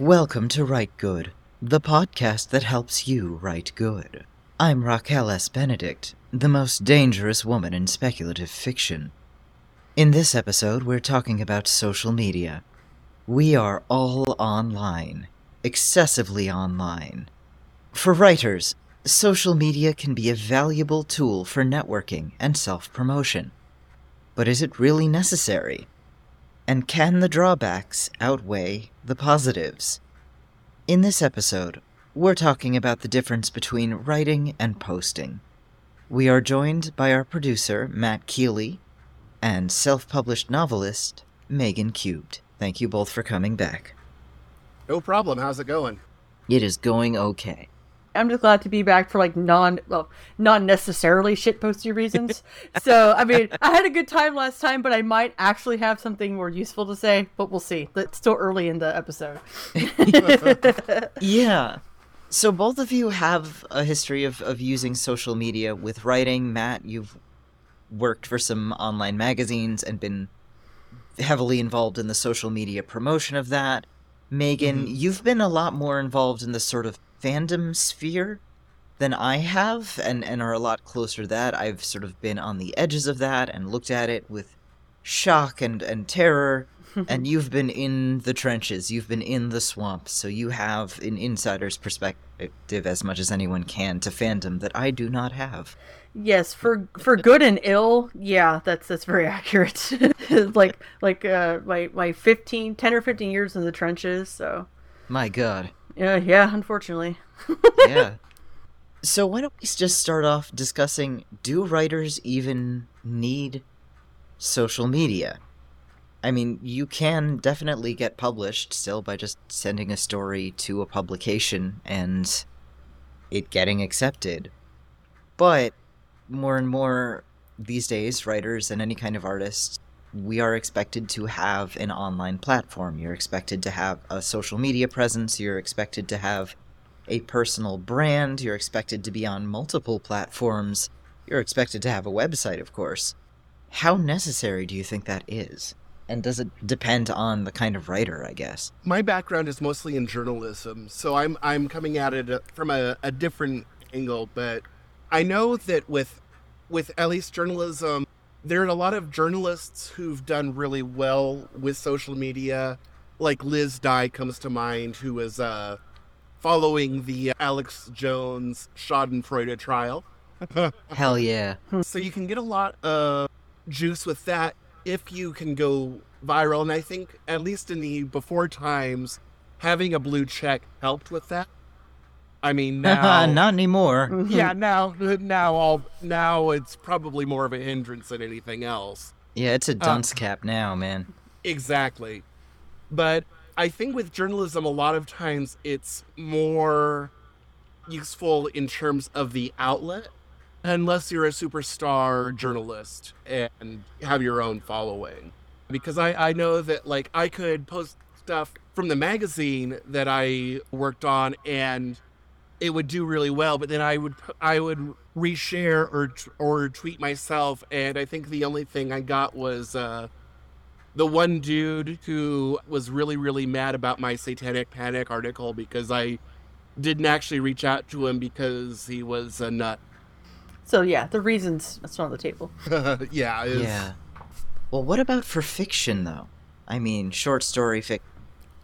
Welcome to Write Good, the podcast that helps you write good. I'm Raquel S. Benedict, the most dangerous woman in speculative fiction. In this episode, we're talking about social media. We are all online, excessively online. For writers, social media can be a valuable tool for networking and self-promotion. But is it really necessary? And can the drawbacks outweigh the positives? In this episode, we're talking about the difference between writing and posting. We are joined by our producer, Matt Keeley, and self-published novelist, Magen Cubed. Thank you both for coming back. No problem. How's it going? It is going okay. I'm just glad to be back for not necessarily shitposty reasons. So, I mean, I had a good time last time, but I might actually have something more useful to say, but we'll see. It's still early in the episode. Yeah. So both of you have a history of using social media with writing. Matt, you've worked for some online magazines and been heavily involved in the social media promotion of that. Magen, You've been a lot more involved in the sort of fandom sphere than I have, and are a lot closer to that. I've sort of been on the edges of that and looked at it with shock and terror, and you've been in the trenches, you've been in the swamp, so you have an insider's perspective as much as anyone can to fandom that I do not have. Yes, for good and ill, yeah, that's very accurate. my 10 or 15 years in the trenches, so. My God. Yeah, unfortunately. Yeah. So why don't we just start off discussing, do writers even need social media? I mean, you can definitely get published still by just sending a story to a publication and it getting accepted. But more and more these days, writers and any kind of artists, we are expected to have an online platform. You're expected to have a social media presence. You're expected to have a personal brand. You're expected to be on multiple platforms. You're expected to have a website, of course. How necessary do you think that is? And does it depend on the kind of writer, I guess? My background is mostly in journalism, so I'm coming at it from a different angle. But I know that with at least journalism, there are a lot of journalists who've done really well with social media. Like Liz Dye comes to mind, who is following the Alex Jones Schadenfreude trial. Hell yeah. So you can get a lot of juice with that if you can go viral. And I think, at least in the before times, having a blue check helped with that. I mean, now... Not anymore. Yeah, now it's probably more of a hindrance than anything else. Yeah, it's a dunce cap now, man. Exactly. But I think with journalism, a lot of times it's more useful in terms of the outlet, unless you're a superstar journalist and have your own following. Because I know that, like, I could post stuff from the magazine that I worked on and it would do really well, but then I would reshare or tweet myself, and I think the only thing I got was the one dude who was really, really mad about my Satanic Panic article because I didn't actually reach out to him because he was a nut. So yeah, the reasons that's on the table. Yeah. Yeah. Well, what about for fiction though? I mean, short story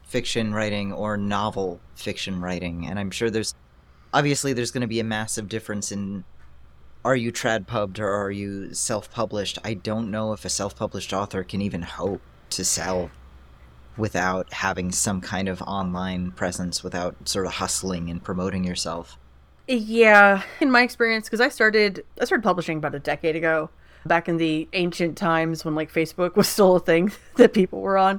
fiction writing or novel fiction writing, and I'm sure there's going to be a massive difference in, are you trad-pubbed or are you self-published? I don't know if a self-published author can even hope to sell without having some kind of online presence, without sort of hustling and promoting yourself. Yeah, in my experience, because I started publishing about a decade ago, back in the ancient times when like Facebook was still a thing that people were on.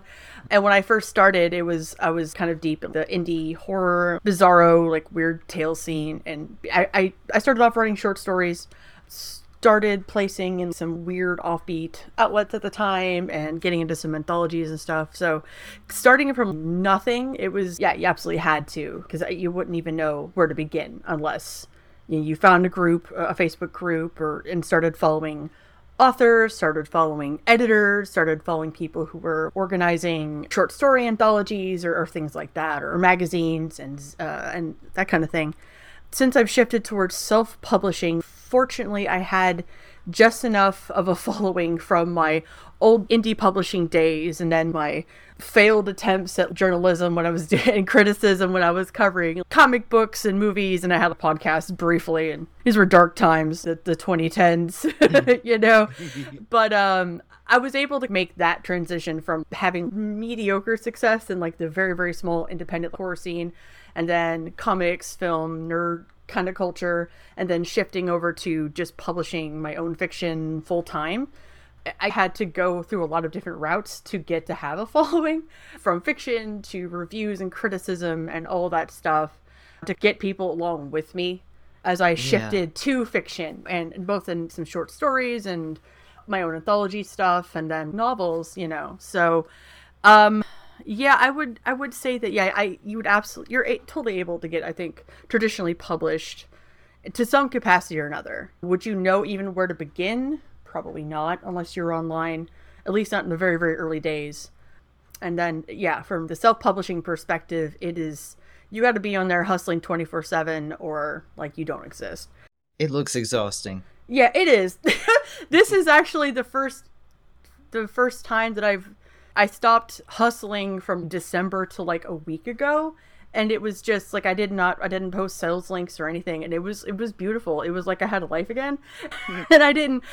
And when I first started, I was kind of deep in the indie horror, bizarro, like weird tale scene. And I started off writing short stories, started placing in some weird offbeat outlets at the time and getting into some anthologies and stuff. So starting from nothing, it was, yeah, you absolutely had to, because you wouldn't even know where to begin unless you found a Facebook group, and started following authors, started following editors, started following people who were organizing short story anthologies or things like that, or magazines and that kind of thing. Since I've shifted towards self-publishing, fortunately, I had just enough of a following from my old indie publishing days and then my failed attempts at journalism when I was doing criticism, when I was covering comic books and movies, and I had a podcast briefly, and these were dark times, the 2010s, you know, but I was able to make that transition from having mediocre success in like the very, very small independent horror scene, and then comics, film, nerd kind of culture, and then shifting over to just publishing my own fiction full time. I had to go through a lot of different routes to get to have a following, from fiction to reviews and criticism and all that stuff, to get people along with me as I shifted to fiction, and both in some short stories and my own anthology stuff and then novels, you know. So I would say that you're totally able to get, I think, traditionally published to some capacity or another. Would you know even where to begin? Probably not, unless you're online, at least not in the very, very early days. And then from the self-publishing perspective, it is, you got to be on there hustling 24/7 or like you don't exist. It looks exhausting. Yeah, it is. This is actually the first time that I stopped hustling from December to like a week ago, and it was just like I didn't post sales links or anything, and it was beautiful. It was like I had a life again. And I didn't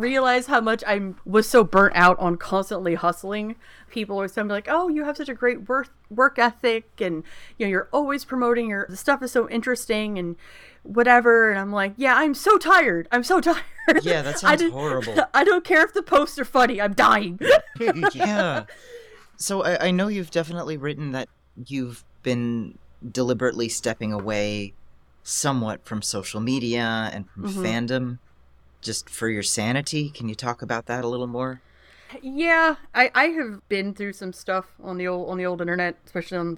realize how much I was so burnt out on constantly hustling. People are something like, "Oh, you have such a great work ethic, and you know, you're always promoting your stuff is so interesting and whatever." And I'm like, "Yeah, I'm so tired." Yeah, that sounds horrible. I don't care if the posts are funny. I'm dying. Yeah. So I know you've definitely written that you've been deliberately stepping away somewhat from social media and from fandom just for your sanity. Can you talk about that a little more? Yeah, I have been through some stuff on the old internet, especially on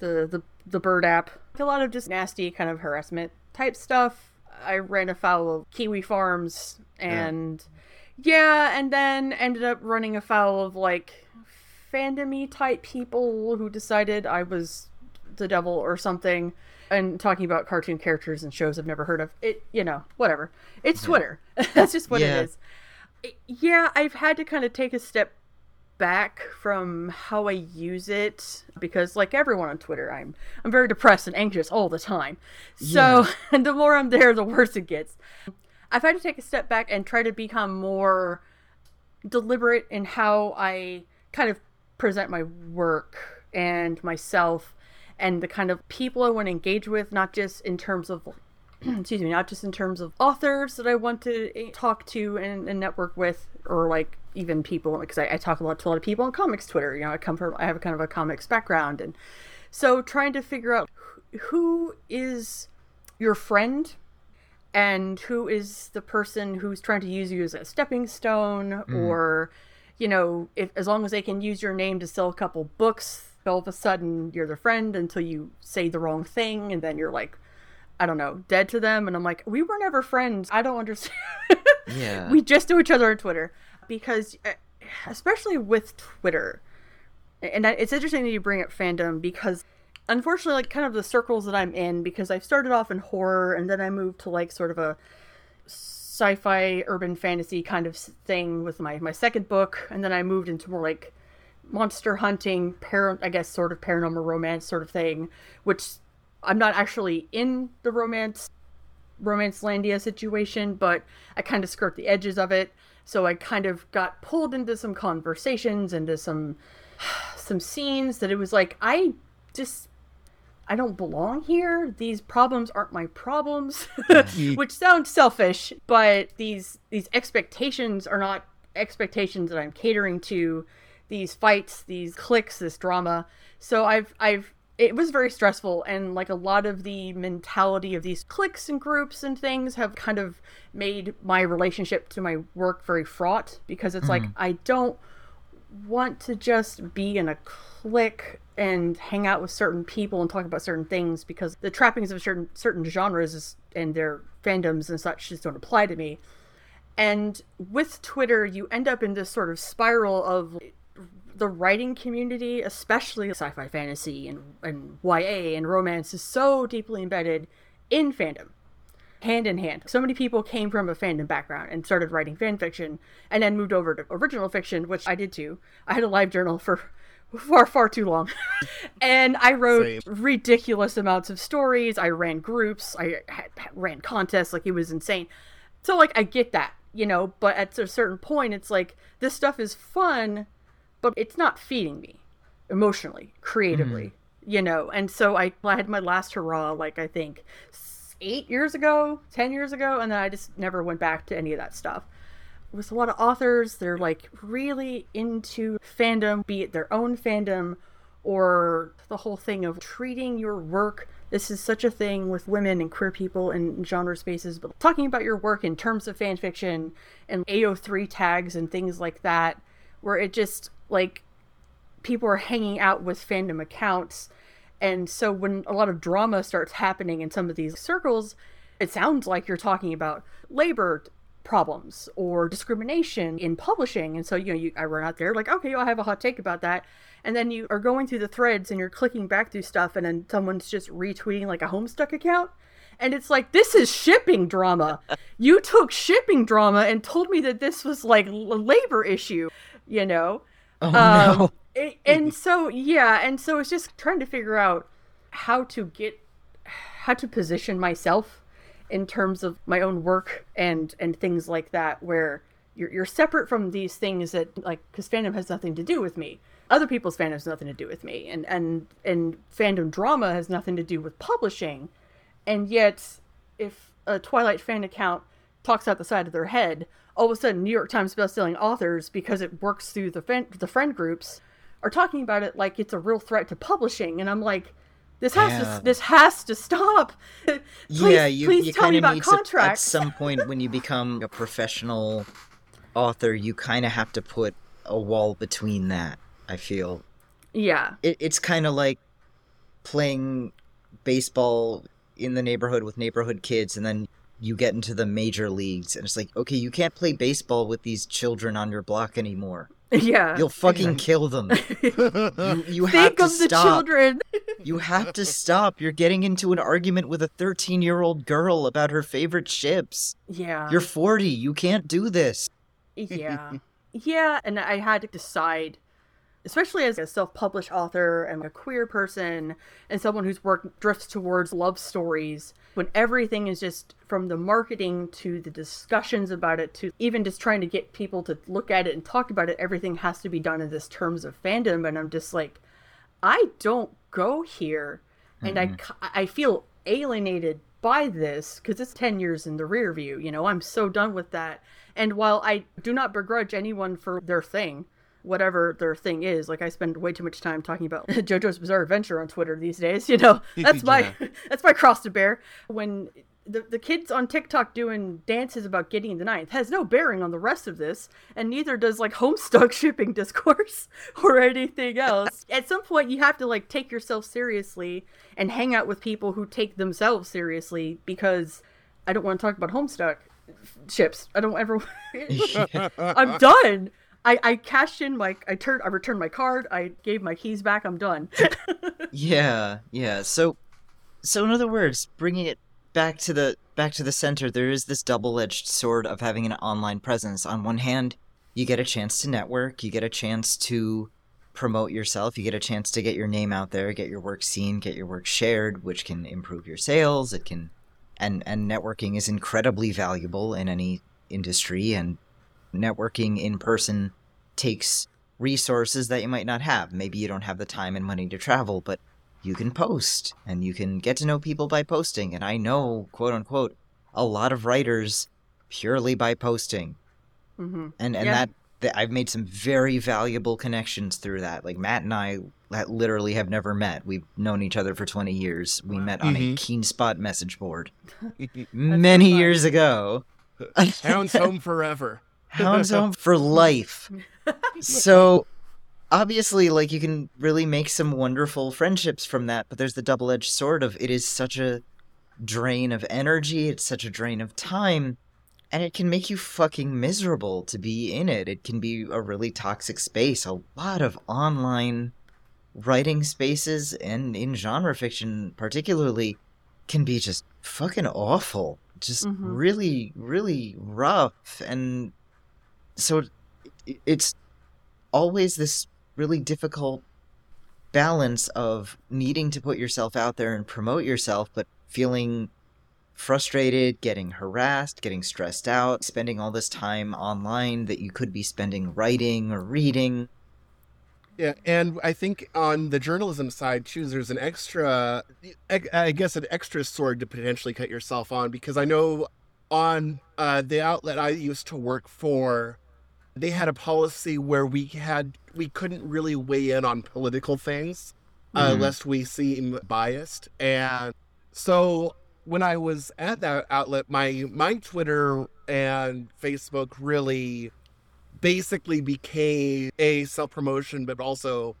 the Bird app. A lot of just nasty kind of harassment type stuff. I ran afoul of Kiwi Farms and and then ended up running afoul of like fandom-y type people who decided I was the devil or something, and talking about cartoon characters and shows I've never heard of. It, you know, whatever. It's Twitter. That's just what it is. I've had to kind of take a step back from how I use it, because like everyone on Twitter, I'm very depressed and anxious all the time. So and the more I'm there, the worse it gets. I've had to take a step back and try to become more deliberate in how I kind of present my work and myself and the kind of people I want to engage with, not just in terms of authors that I want to talk to and network with, or like even people, because I talk to a lot of people on comics Twitter. You know, I have a kind of a comics background, and so trying to figure out who is your friend and who is the person who's trying to use you as a stepping stone, or you know, if as long as they can use your name to sell a couple books, all of a sudden you're their friend until you say the wrong thing, and then you're like, I don't know, dead to them. And I'm like, we were never friends. I don't understand. Yeah. We just knew each other on Twitter. Because, especially with Twitter, and it's interesting that you bring up fandom, because unfortunately, like, kind of the circles that I'm in, because I started off in horror, and then I moved to, like, sort of a sci-fi, urban fantasy kind of thing with my second book, and then I moved into more, like, monster hunting, sort of paranormal romance sort of thing, which I'm not actually in the Romancelandia situation, but I kind of skirt the edges of it. So I kind of got pulled into some conversations, into some scenes that it was like, I don't belong here. These problems aren't my problems, which sounds selfish, but these expectations are not expectations that I'm catering to. These fights, these cliques, this drama. So it was very stressful, and like a lot of the mentality of these cliques and groups and things have kind of made my relationship to my work very fraught, because it's like, I don't want to just be in a clique and hang out with certain people and talk about certain things, because the trappings of certain genres and their fandoms and such just don't apply to me. And with Twitter, you end up in this sort of spiral of the writing community, especially sci-fi fantasy and YA and romance, is so deeply embedded in fandom, hand in hand. So many people came from a fandom background and started writing fan fiction and then moved over to original fiction, which I did too. I had a live journal for far too long. And I wrote ridiculous amounts of stories. I ran groups. I ran contests. Like, it was insane. So, like, I get that, you know, but at a certain point, it's like, this stuff is fun, but it's not feeding me emotionally, creatively, you know? And so I had my last hurrah, like, I think 10 years ago, and then I just never went back to any of that stuff. With a lot of authors, they're, like, really into fandom, be it their own fandom or the whole thing of treating your work. This is such a thing with women and queer people in genre spaces, but talking about your work in terms of fan fiction and AO3 tags and things like that, where it just, like, people are hanging out with fandom accounts. And so when a lot of drama starts happening in some of these circles, it sounds like you're talking about labor problems or discrimination in publishing. And so, you know, I run out there like, okay, I have a hot take about that. And then you are going through the threads and you're clicking back through stuff, and then someone's just retweeting, like, a Homestuck account. And it's like, this is shipping drama. You took shipping drama and told me that this was, like, a labor issue, you know? Oh, no. And so, yeah. And so it's just trying to figure out how to position myself in terms of my own work and things like that, where you're separate from these things that, like, because fandom has nothing to do with me. Other people's fandom has nothing to do with me. And fandom drama has nothing to do with publishing. And yet, if a Twilight fan account talks out the side of their head, all of a sudden New York Times bestselling authors, because it works through the friend groups, are talking about it like it's a real threat to publishing. And I'm like, this has to stop. Please, yeah, you tell me about contracts. At some point when you become a professional author, you kind of have to put a wall between that, I feel. Yeah. It's kind of like playing baseball in the neighborhood with neighborhood kids, and then you get into the major leagues, and it's like, okay, you can't play baseball with these children on your block anymore. Yeah. You'll fucking kill them. You have to stop. Think of the children. You have to stop. You're getting into an argument with a 13-year-old girl about her favorite ships. Yeah. You're 40. You can't do this. Yeah. Yeah, and I had to decide, especially as a self-published author and a queer person and someone whose work drifts towards love stories, when everything is just from the marketing to the discussions about it to even just trying to get people to look at it and talk about it, everything has to be done in this terms of fandom. And I'm just like, I don't go here. And I feel alienated by this because it's 10 years in the rear view. You know, I'm so done with that. And while I do not begrudge anyone for their thing, whatever their thing is, like, I spend way too much time talking about JoJo's Bizarre Adventure on Twitter these days, you know, that's my cross to bear. When the kids on TikTok doing dances about Gideon the Ninth has no bearing on the rest of this, and neither does, like, Homestuck shipping discourse or anything else. At some point you have to, like, take yourself seriously and hang out with people who take themselves seriously, because I don't want to talk about Homestuck ships. I don't ever I'm done. I cashed in I returned my card, I gave my keys back, I'm done. Yeah. So in other words, bringing it back to the center, there is this double-edged sword of having an online presence. On one hand, you get a chance to network, you get a chance to promote yourself, you get a chance to get your name out there, get your work seen, get your work shared, which can improve your sales. It can, and networking is incredibly valuable in any industry, and networking in person takes resources that you might not have. Maybe you don't have the time and money to travel, but you can post and you can get to know people by posting. And I know, quote unquote, a lot of writers purely by posting. Mm-hmm. And yeah. that I've made some very valuable connections through that. Like, Matt and I literally have never met. We've known each other for 20 years. We met on a Keenspot message board many years ago. Hound's home forever. Hound's home for life. So obviously, like, you can really make some wonderful friendships from that, but there's the double-edged sword of it is such a drain of energy, it's such a drain of time, And it can make you fucking miserable to be in it. It can be a really toxic space. A lot of online writing spaces, and in genre fiction particularly, can be just fucking awful. Just really, really rough. And so it's always this really difficult balance of needing to put yourself out there and promote yourself, but feeling frustrated, getting harassed, getting stressed out, spending all this time online that you could be spending writing or reading. Yeah, and I think on the journalism side too, there's an extra, I guess, an extra sword to potentially cut yourself on, because I know on the outlet I used to work for, they had a policy where we couldn't really weigh in on political things lest we seem biased. And so when I was at that outlet, my Twitter and Facebook really basically became a self-promotion, but also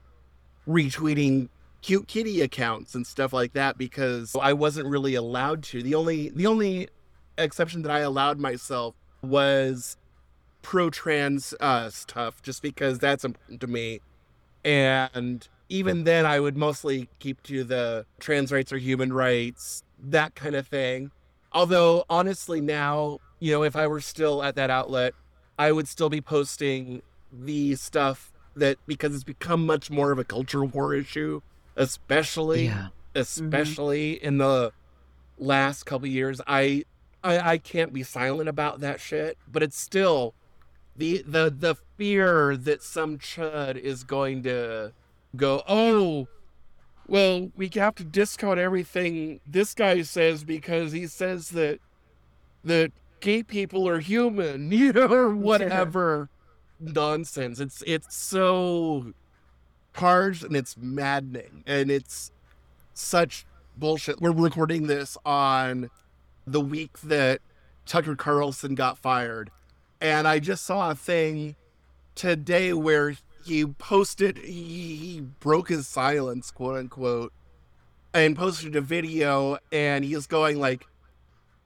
retweeting cute kitty accounts and stuff like that, because I wasn't really allowed to. The only exception that I allowed myself was pro-trans stuff, just because that's important to me. And even then, I would mostly keep to the trans rights or human rights, that kind of thing. Although, honestly, now, you know, if I were still at that outlet, I would still be posting the stuff that, because it's become much more of a culture war issue, especially in the last couple of years. I can't be silent about that shit, but it's still the fear that some chud is going to go, oh, well, we have to discount everything this guy says because he says that gay people are human, you know, or whatever nonsense. It's so charged and it's maddening and it's such bullshit. We're recording this on the week that Tucker Carlson got fired. And I just saw a thing today where he posted, he broke his silence, quote unquote, and posted a video, and he was going like,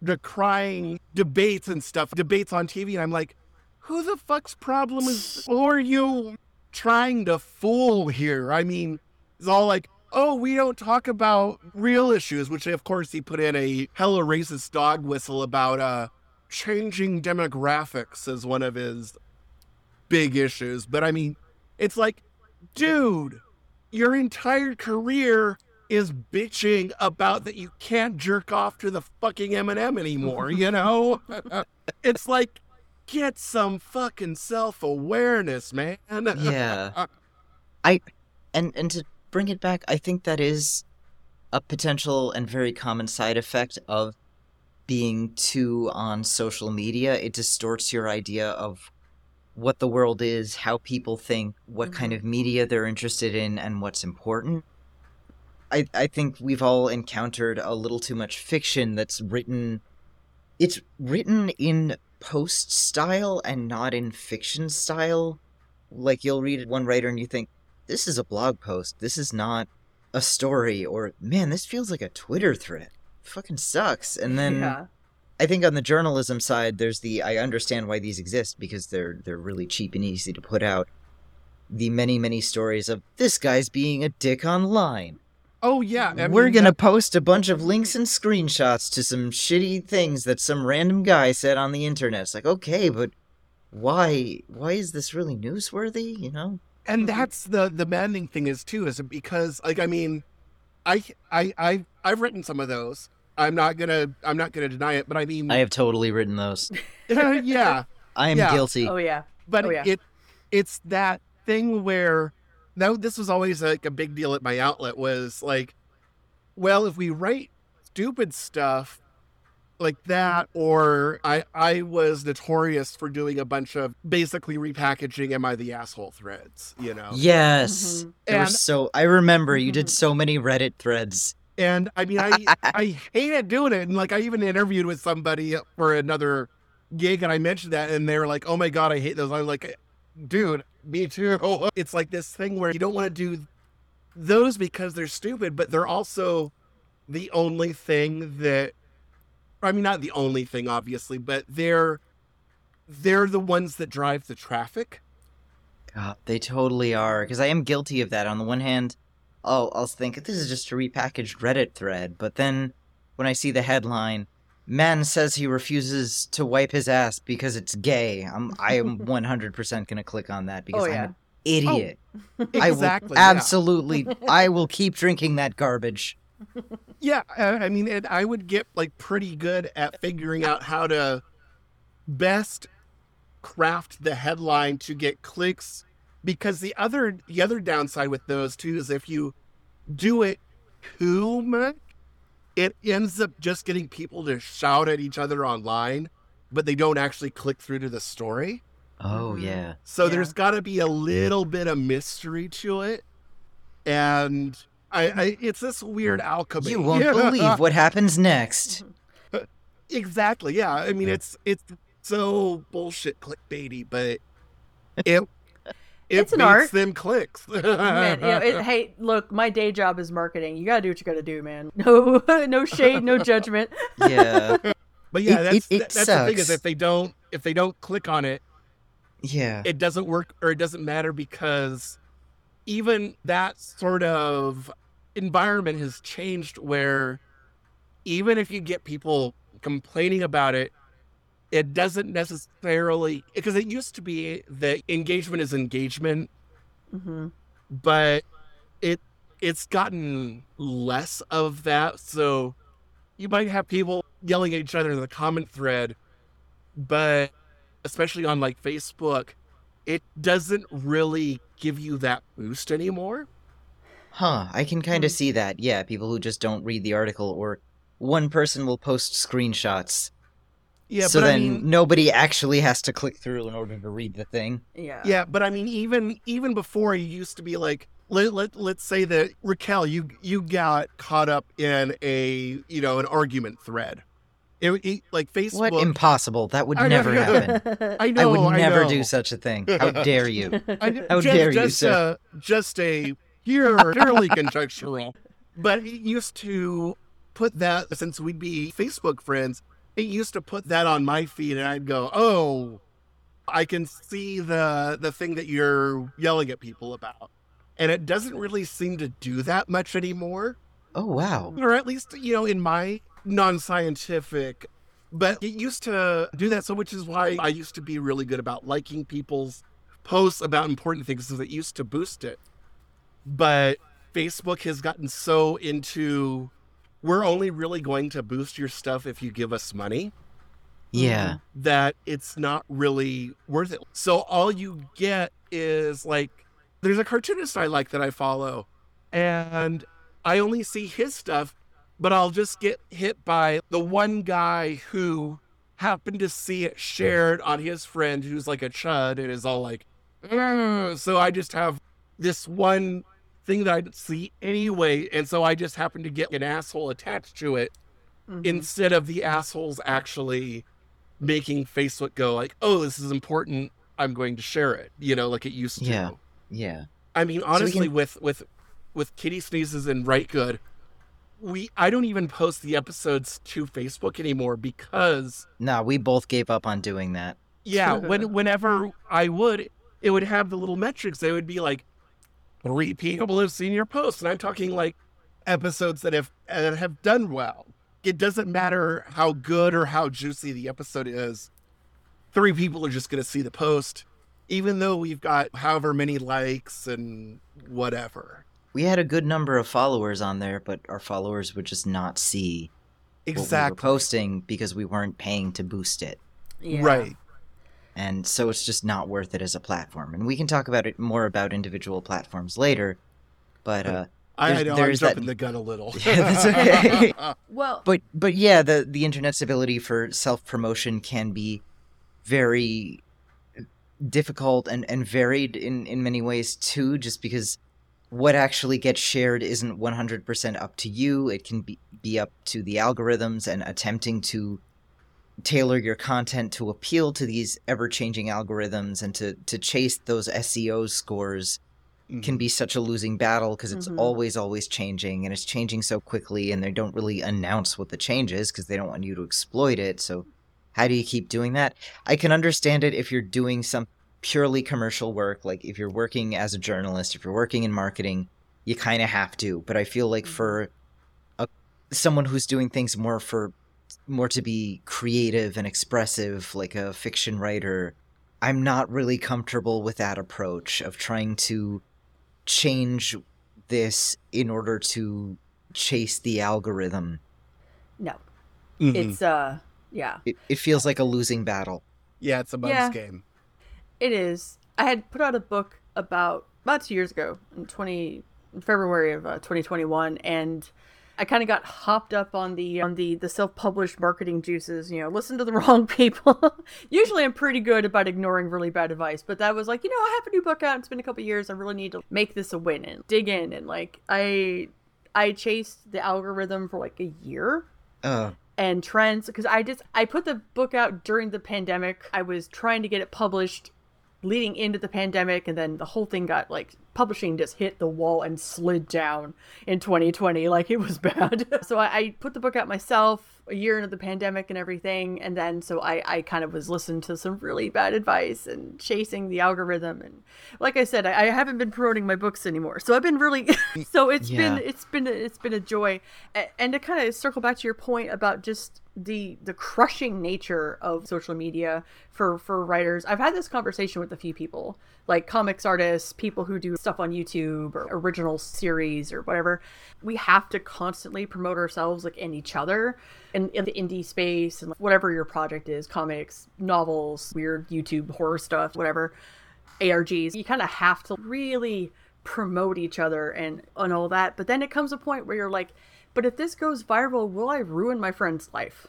decrying debates and stuff, debates on TV. And I'm like, who the fuck's problem is, or are you trying to fool here? I mean, it's all like, oh, we don't talk about real issues, which of course he put in a hella racist dog whistle about changing demographics as one of his big issues. But I mean, it's like, dude, your entire career is bitching about that you can't jerk off to the fucking Eminem anymore, you know? It's like, get some fucking self-awareness, man. Yeah. And to bring it back, I think that is a potential and very common side effect of being too on social media. It distorts your idea of what the world is, how people think, what kind of media they're interested in, and what's important. I think we've all encountered a little too much fiction that's written. It's written in post style and not in fiction style. Like, you'll read one writer and you think, this is a blog post. This is not a story. Or, man, this feels like a Twitter thread. Fucking sucks. And then I think on the journalism side, there's I understand why these exist, because they're really cheap and easy to put out. The many, many stories of this guy's being a dick online. Oh, yeah. We're going to post a bunch of links and screenshots to some shitty things that some random guy said on the internet. It's like, okay, but why is this really newsworthy, you know? And that's the maddening thing is, too, is because, like, I mean, I've written some of those. I'm not going to deny it, but I mean, I have totally written those. Yeah. I am guilty. Oh, yeah. But it's that thing where, now, this was always like a big deal at my outlet, was like, well, if we write stupid stuff like that, or I was notorious for doing a bunch of basically repackaging Am I the Asshole threads, you know? Yes. I remember you did so many Reddit threads. And I mean, I hated doing it. And like, I even interviewed with somebody for another gig and I mentioned that and they were like, oh my God, I hate those. I'm like, dude, me too. It's like this thing where you don't want to do those because they're stupid, but they're also the only thing that, I mean, not the only thing, obviously, but they're they're the ones that drive the traffic. God, they totally are, because I am guilty of that. On the one hand, I'll think, this is just a repackaged Reddit thread, but then when I see the headline, man says he refuses to wipe his ass because it's gay, I am 100% going to click on that because I'm an idiot. Oh, exactly. Absolutely, I will keep drinking that garbage. Yeah, I mean, and I would get like pretty good at figuring out how to best craft the headline to get clicks, because the other downside with those too is if you do it too much, it ends up just getting people to shout at each other online, but they don't actually click through to the story. Oh, yeah. So there's got to be a little bit of mystery to it. And I it's this weird alchemy. You won't believe what happens next. Exactly, yeah. I mean, it's so bullshit clickbaity, but it makes them clicks. Man, you know, hey, look, my day job is marketing. You got to do what you got to do, man. No shade, no judgment. Yeah. But yeah, that's the thing, is if they don't click on it, it doesn't work, or it doesn't matter, because even that sort of environment has changed where even if you get people complaining about it, it doesn't necessarily, because it used to be that engagement is engagement, but it's gotten less of that. So you might have people yelling at each other in the comment thread, but especially on like Facebook, it doesn't really give you that boost anymore. Huh, I can kind of see that. Yeah, people who just don't read the article, or one person will post screenshots. Yeah, so but then nobody actually has to click through in order to read the thing. Yeah. Yeah, but I mean, even before, it used to be like, let's say that, Raquel, you got caught up in an argument thread. It like Facebook. What? Impossible. That would never happen. I know. I would never do such a thing. How dare you? How dare you, sir? Just a purely conjectural. But it used to put that, since we'd be Facebook friends, it used to put that on my feed, and I'd go, oh, I can see the thing that you're yelling at people about. And it doesn't really seem to do that much anymore. Oh, wow. Or at least, in my non-scientific. But it used to do that, so which is why I used to be really good about liking people's posts about important things, because it used to boost it. But Facebook has gotten so into, we're only really going to boost your stuff if you give us money. Yeah. That it's not really worth it. So all you get is like, there's a cartoonist I like that I follow, and I only see his stuff, but I'll just get hit by the one guy who happened to see it shared on his friend who's like a chud and is all like, so I just have this one thing that I see anyway, and so I just happen to get an asshole attached to it instead of the assholes actually making Facebook go like, oh, this is important, I'm going to share it, like it used to. Yeah, yeah. I mean, honestly, so with Kitty Sneezes and Write Good, I don't even post the episodes to Facebook anymore because... No, we both gave up on doing that. Yeah, whenever I would, it would have the little metrics. They would be like, 3 people have seen your post, and I'm talking like episodes that have done well. It doesn't matter how good or how juicy the episode is. 3 people are just going to see the post, even though we've got however many likes and whatever. We had a good number of followers on there, but our followers would just not see what we were posting because we weren't paying to boost it. Yeah. Right. And so it's just not worth it as a platform. And we can talk about it more about individual platforms later. But I'm jumping the gun a little. Yeah, that's okay. Well, but yeah, the internet's ability for self-promotion can be very difficult and varied in many ways too, just because what actually gets shared isn't 100% up to you. It can be up to the algorithms and attempting to tailor your content to appeal to these ever-changing algorithms and to chase those SEO scores can be such a losing battle because it's always changing, and it's changing so quickly, and they don't really announce what the change is because they don't want you to exploit it. So How do you keep doing that? I can understand it if you're doing some purely commercial work, like if you're working as a journalist, if you're working in marketing, you kind of have to. But I feel like for someone who's doing things more to be creative and expressive, like a fiction writer, I'm not really comfortable with that approach of trying to change this in order to chase the algorithm. No. Mm-hmm. It's yeah. It feels like a losing battle. Yeah, it's a mug's game. It is. I had put out a book about 2 years ago in February of 2021, and I kind of got hopped up on the self-published marketing juices, you know, listen to the wrong people. Usually I'm pretty good about ignoring really bad advice, but that was like, you know, I have a new book out. It's been a couple years. I really need to make this a win and dig in. And like, I chased the algorithm for like a year and trends, because I put the book out during the pandemic. I was trying to get it published leading into the pandemic, and then the whole thing got like, publishing just hit the wall and slid down in 2020. Like, it was bad. So I put the book out myself a year into the pandemic and everything. And then so I kind of was listening to some really bad advice and chasing the algorithm. And like I said, I haven't been promoting my books anymore. So I've been really, so it's been a joy. And to kind of circle back to your point about just the crushing nature of social media for writers. I've had this conversation with a few people, like comics artists, people who do stuff on YouTube or original series or whatever. We have to constantly promote ourselves, like, and each other in the indie space and like, whatever your project is, comics, novels, weird YouTube horror stuff, whatever, ARGs. You kind of have to really promote each other and all that. But then it comes a point where you're like, but if this goes viral, will I ruin my friend's life?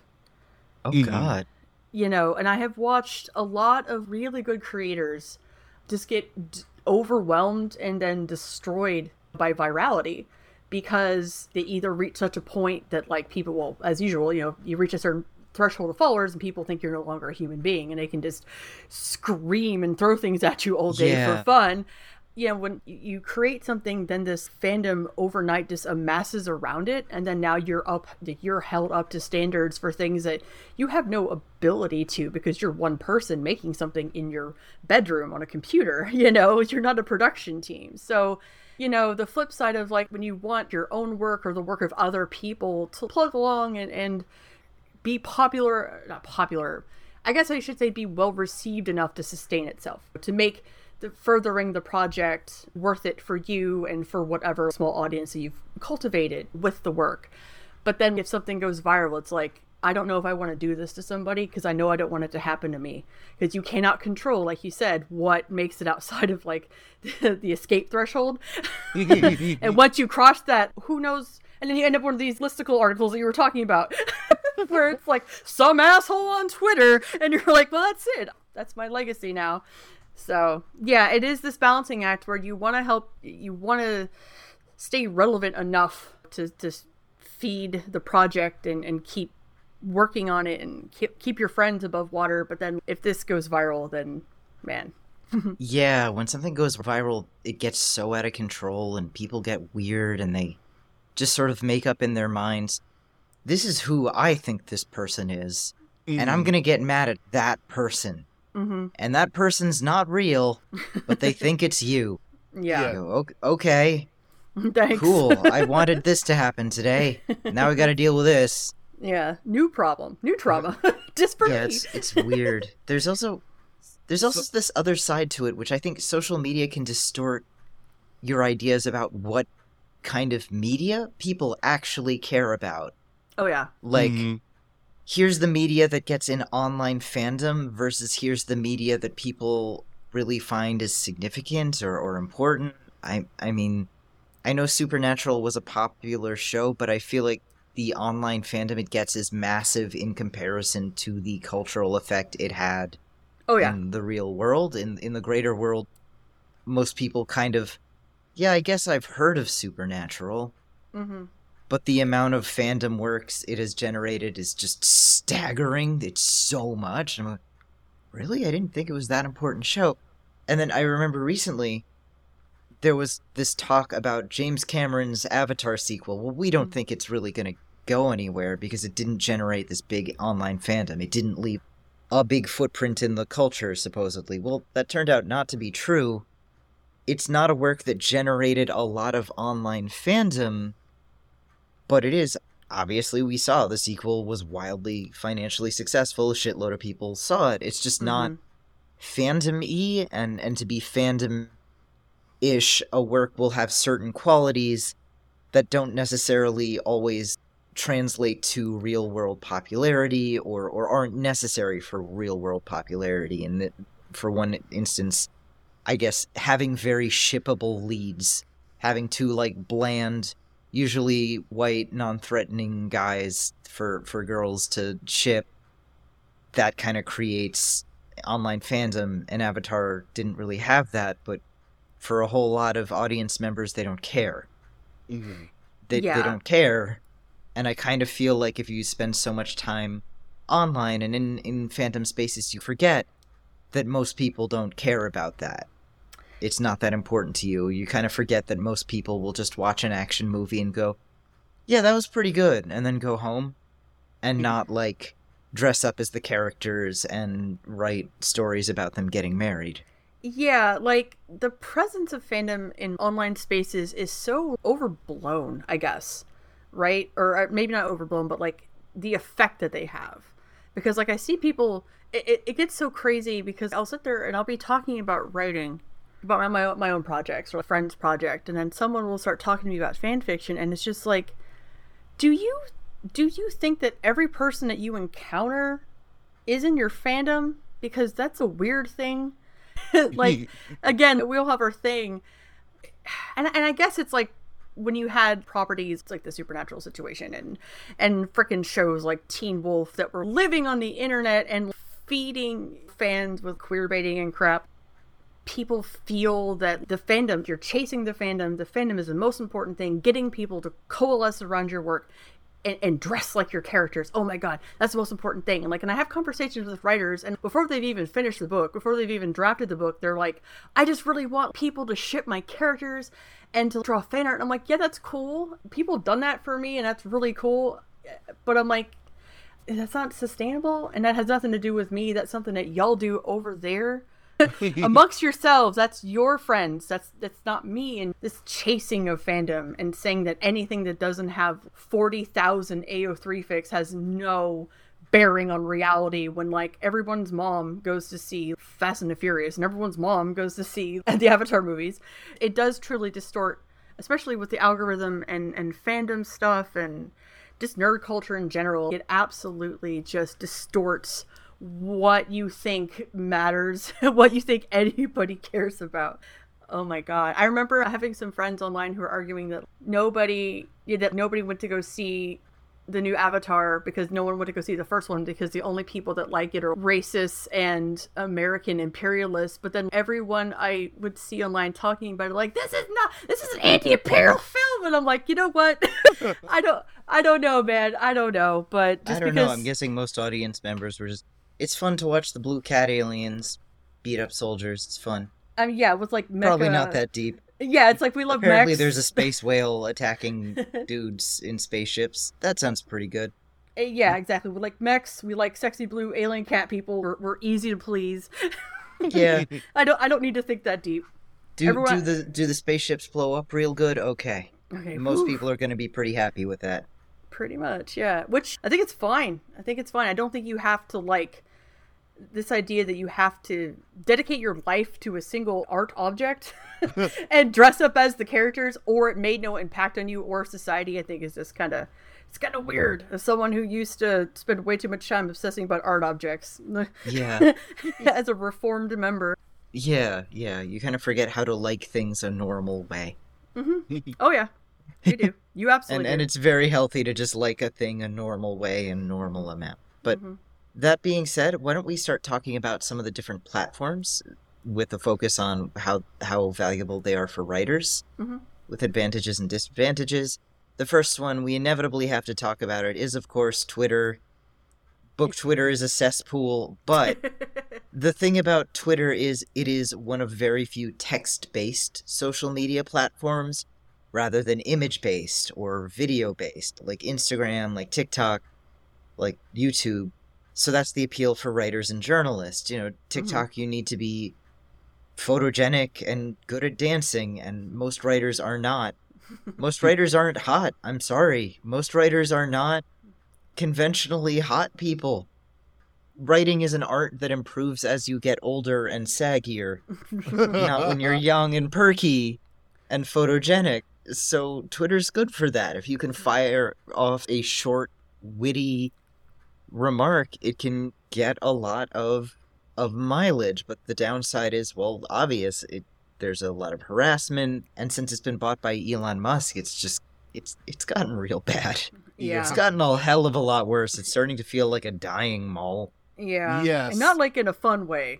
Oh, God. You know, and I have watched a lot of really good creators just get overwhelmed and then destroyed by virality, because they either reach such a point that, like, people will, as usual, you know, you reach a certain threshold of followers and people think you're no longer a human being and they can just scream and throw things at you all day for fun. You know, when you create something, then this fandom overnight just amasses around it. And then now you're held up to standards for things that you have no ability to, because you're one person making something in your bedroom on a computer. You know, you're not a production team. So, you know, the flip side of like when you want your own work or the work of other people to plug along and be popular, not popular, I guess I should say be well received enough to sustain itself, to make furthering the project worth it for you and for whatever small audience you've cultivated with the work. But then if something goes viral, it's like, I don't know if I want to do this to somebody, because I know I don't want it to happen to me, because you cannot control, like you said, what makes it outside of like the escape threshold. And once you cross that, who knows? And then you end up one of these listicle articles that you were talking about where it's like some asshole on Twitter and you're like, well, that's it. That's my legacy now. So, yeah, it is this balancing act where you want to help, you want to stay relevant enough to feed the project and keep working on it and keep your friends above water. But then if this goes viral, then, man. Yeah, when something goes viral, it gets so out of control and people get weird and they just sort of make up in their minds, this is who I think this person is, and I'm going to get mad at that person. Mm-hmm. And that person's not real, but they think it's you. Yeah. Go, okay. Thanks. Cool. I wanted this to happen today. Now we got to deal with this. Yeah. New problem. New trauma. Just for me. It's weird. There's also this other side to it, which I think social media can distort your ideas about what kind of media people actually care about. Oh yeah. Like. Mm-hmm. Here's the media that gets in online fandom versus here's the media that people really find is significant or important. I mean, I know Supernatural was a popular show, but I feel like the online fandom it gets is massive in comparison to the cultural effect it had in the real world. In the greater world, most people kind of, I guess I've heard of Supernatural. Mm-hmm. But the amount of fandom works it has generated is just staggering. It's so much. And I'm like, really? I didn't think it was that important show. And then I remember recently there was this talk about James Cameron's Avatar sequel. Well, we don't think it's really going to go anywhere because it didn't generate this big online fandom. It didn't leave a big footprint in the culture, supposedly. Well, that turned out not to be true. It's not a work that generated a lot of online fandom, but it is. Obviously, we saw the sequel was wildly financially successful. A shitload of people saw it. It's just not fandom-y, and to be fandom-ish, a work will have certain qualities that don't necessarily always translate to real-world popularity or aren't necessary for real-world popularity. And for one instance, I guess having very shippable leads, having two, like, bland, usually white, non-threatening guys for girls to ship, that kind of creates online fandom, and Avatar didn't really have that, but for a whole lot of audience members, they don't care. Mm-hmm. They don't care, and I kind of feel like if you spend so much time online and in fandom spaces, you forget that most people don't care about that. It's not that important to you. You kind of forget that most people will just watch an action movie and go, yeah, that was pretty good, and then go home and not, like, dress up as the characters and write stories about them getting married. Yeah, like, the presence of fandom in online spaces is so overblown, I guess, right? Or maybe not overblown, but, like, the effect that they have. Because, like, I see people, it gets so crazy because I'll sit there and I'll be talking about writing, about my own projects or a friend's project, and then someone will start talking to me about fan fiction, and it's just like, do you think that every person that you encounter is in your fandom? Because that's a weird thing. Like, again, we all have our thing, and I guess it's like when you had properties like the Supernatural situation and frickin' shows like Teen Wolf that were living on the internet and feeding fans with queer baiting and crap. People feel that the fandom, you're chasing the fandom is the most important thing, getting people to coalesce around your work and dress like your characters. Oh my god, that's the most important thing. And like, and I have conversations with writers, and before they've even finished the book, before they've even drafted the book, they're like, I just really want people to ship my characters and to draw fan art. And I'm like, yeah, that's cool. People have done that for me, and that's really cool. But I'm like, that's not sustainable, and that has nothing to do with me. That's something that y'all do over there. Amongst yourselves. That's your friends. That's not me. And this chasing of fandom and saying that anything that doesn't have 40,000 AO3 fix has no bearing on reality, when like everyone's mom goes to see Fast and the Furious and everyone's mom goes to see the Avatar movies, it does truly distort, especially with the algorithm and fandom stuff and just nerd culture in general. It absolutely just distorts what you think matters, what you think anybody cares about. Oh my god. I remember having some friends online who were arguing that nobody went to go see the new Avatar because no one went to go see the first one because the only people that like it are racist and American imperialists. But then everyone I would see online talking about it, like, this is an anti-imperial film, and I'm like, you know what? I don't know, man. But just I don't know. I'm guessing most audience members were just, it's fun to watch the blue cat aliens beat up soldiers. It's fun. Yeah, it was like mecha. Probably not that deep. Yeah, it's like we love mechs. Apparently there's a space whale attacking dudes in spaceships. That sounds pretty good. Yeah, exactly. We like mechs. We like sexy blue alien cat people. We're easy to please. Yeah. I don't need to think that deep. Do the spaceships blow up real good? Okay. Most people are going to be pretty happy with that. Pretty much, yeah. Which I think it's fine. I don't think you have to like this idea that you have to dedicate your life to a single art object and dress up as the characters, or it made no impact on you or society. I think is just kind of, it's kind of weird. As someone who used to spend way too much time obsessing about art objects, yeah, as a reformed member, yeah, you kind of forget how to like things a normal way. Mm-hmm. Oh yeah. You do. You absolutely and do. And it's very healthy to just like a thing a normal way and normal amount. But that being said, why don't we start talking about some of the different platforms with a focus on how valuable they are for writers, with advantages and disadvantages. The first one we inevitably have to talk about it is, of course, Twitter. Book Twitter is a cesspool, but the thing about Twitter is it is one of very few text-based social media platforms, rather than image-based or video-based, like Instagram, like TikTok, like YouTube. So that's the appeal for writers and journalists. You know, TikTok, you need to be photogenic and good at dancing, and most writers are not. Most writers aren't hot. I'm sorry. Most writers are not conventionally hot people. Writing is an art that improves as you get older and saggier, not when you're young and perky and photogenic. So Twitter's good for that. If you can fire off a short, witty remark, it can get a lot of mileage. But the downside is, well, obvious. There's a lot of harassment, and since it's been bought by Elon Musk, it's gotten real bad. Yeah. It's gotten a hell of a lot worse. It's starting to feel like a dying mall. Yeah. Yes. And not like in a fun way.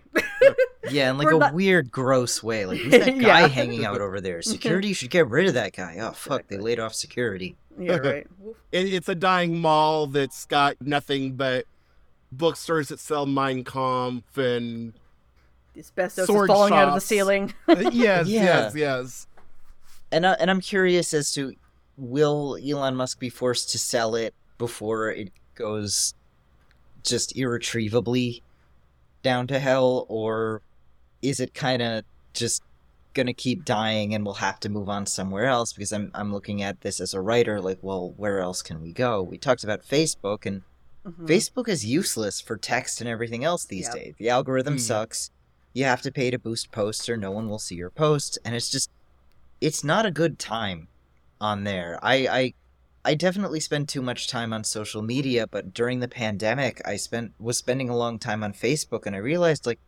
Yeah, in like weird, gross way. Like, who's that guy hanging out over there? Security should get rid of that guy. Oh, fuck, they laid off security. Yeah, right. It's a dying mall that's got nothing but bookstores that sell Mein Kampf and asbestos sword is falling shops out of the ceiling. Yes. And I'm curious as to, will Elon Musk be forced to sell it before it goes just irretrievably down to hell, or is it kind of just going to keep dying and we'll have to move on somewhere else? Because I'm looking at this as a writer, like, well, where else can we go? We talked about Facebook, and Facebook is useless for text and everything else these days. The algorithm sucks. You have to pay to boost posts or no one will see your posts. And it's just, it's not a good time on there. I definitely spend too much time on social media, but during the pandemic, I was spending a long time on Facebook, and I realized, like,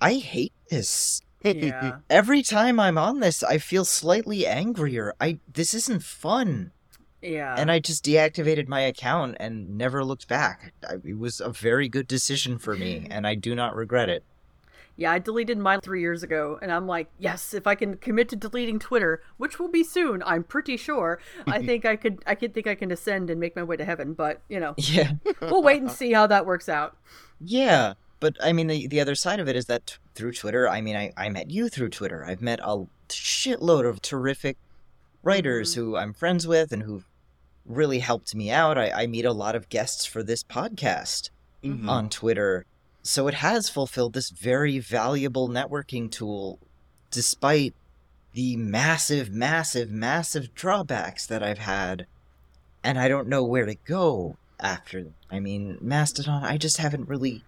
I hate this. Yeah. Every time I'm on this, I feel slightly angrier. This isn't fun. Yeah. And I just deactivated my account and never looked back. It was a very good decision for me, and I do not regret it. Yeah, I deleted mine 3 years ago, and I'm like, yes, if I can commit to deleting Twitter, which will be soon, I'm pretty sure, I think I can ascend and make my way to heaven, but, you know. Yeah. We'll wait and see how that works out. Yeah, but, I mean, the other side of it is that through Twitter, I mean, I met you through Twitter. I've met a shitload of terrific writers who I'm friends with and who've really helped me out. I meet a lot of guests for this podcast on Twitter. So it has fulfilled this very valuable networking tool, despite the massive, massive, massive drawbacks that I've had. And I don't know where to go after. I mean, Mastodon, I just haven't really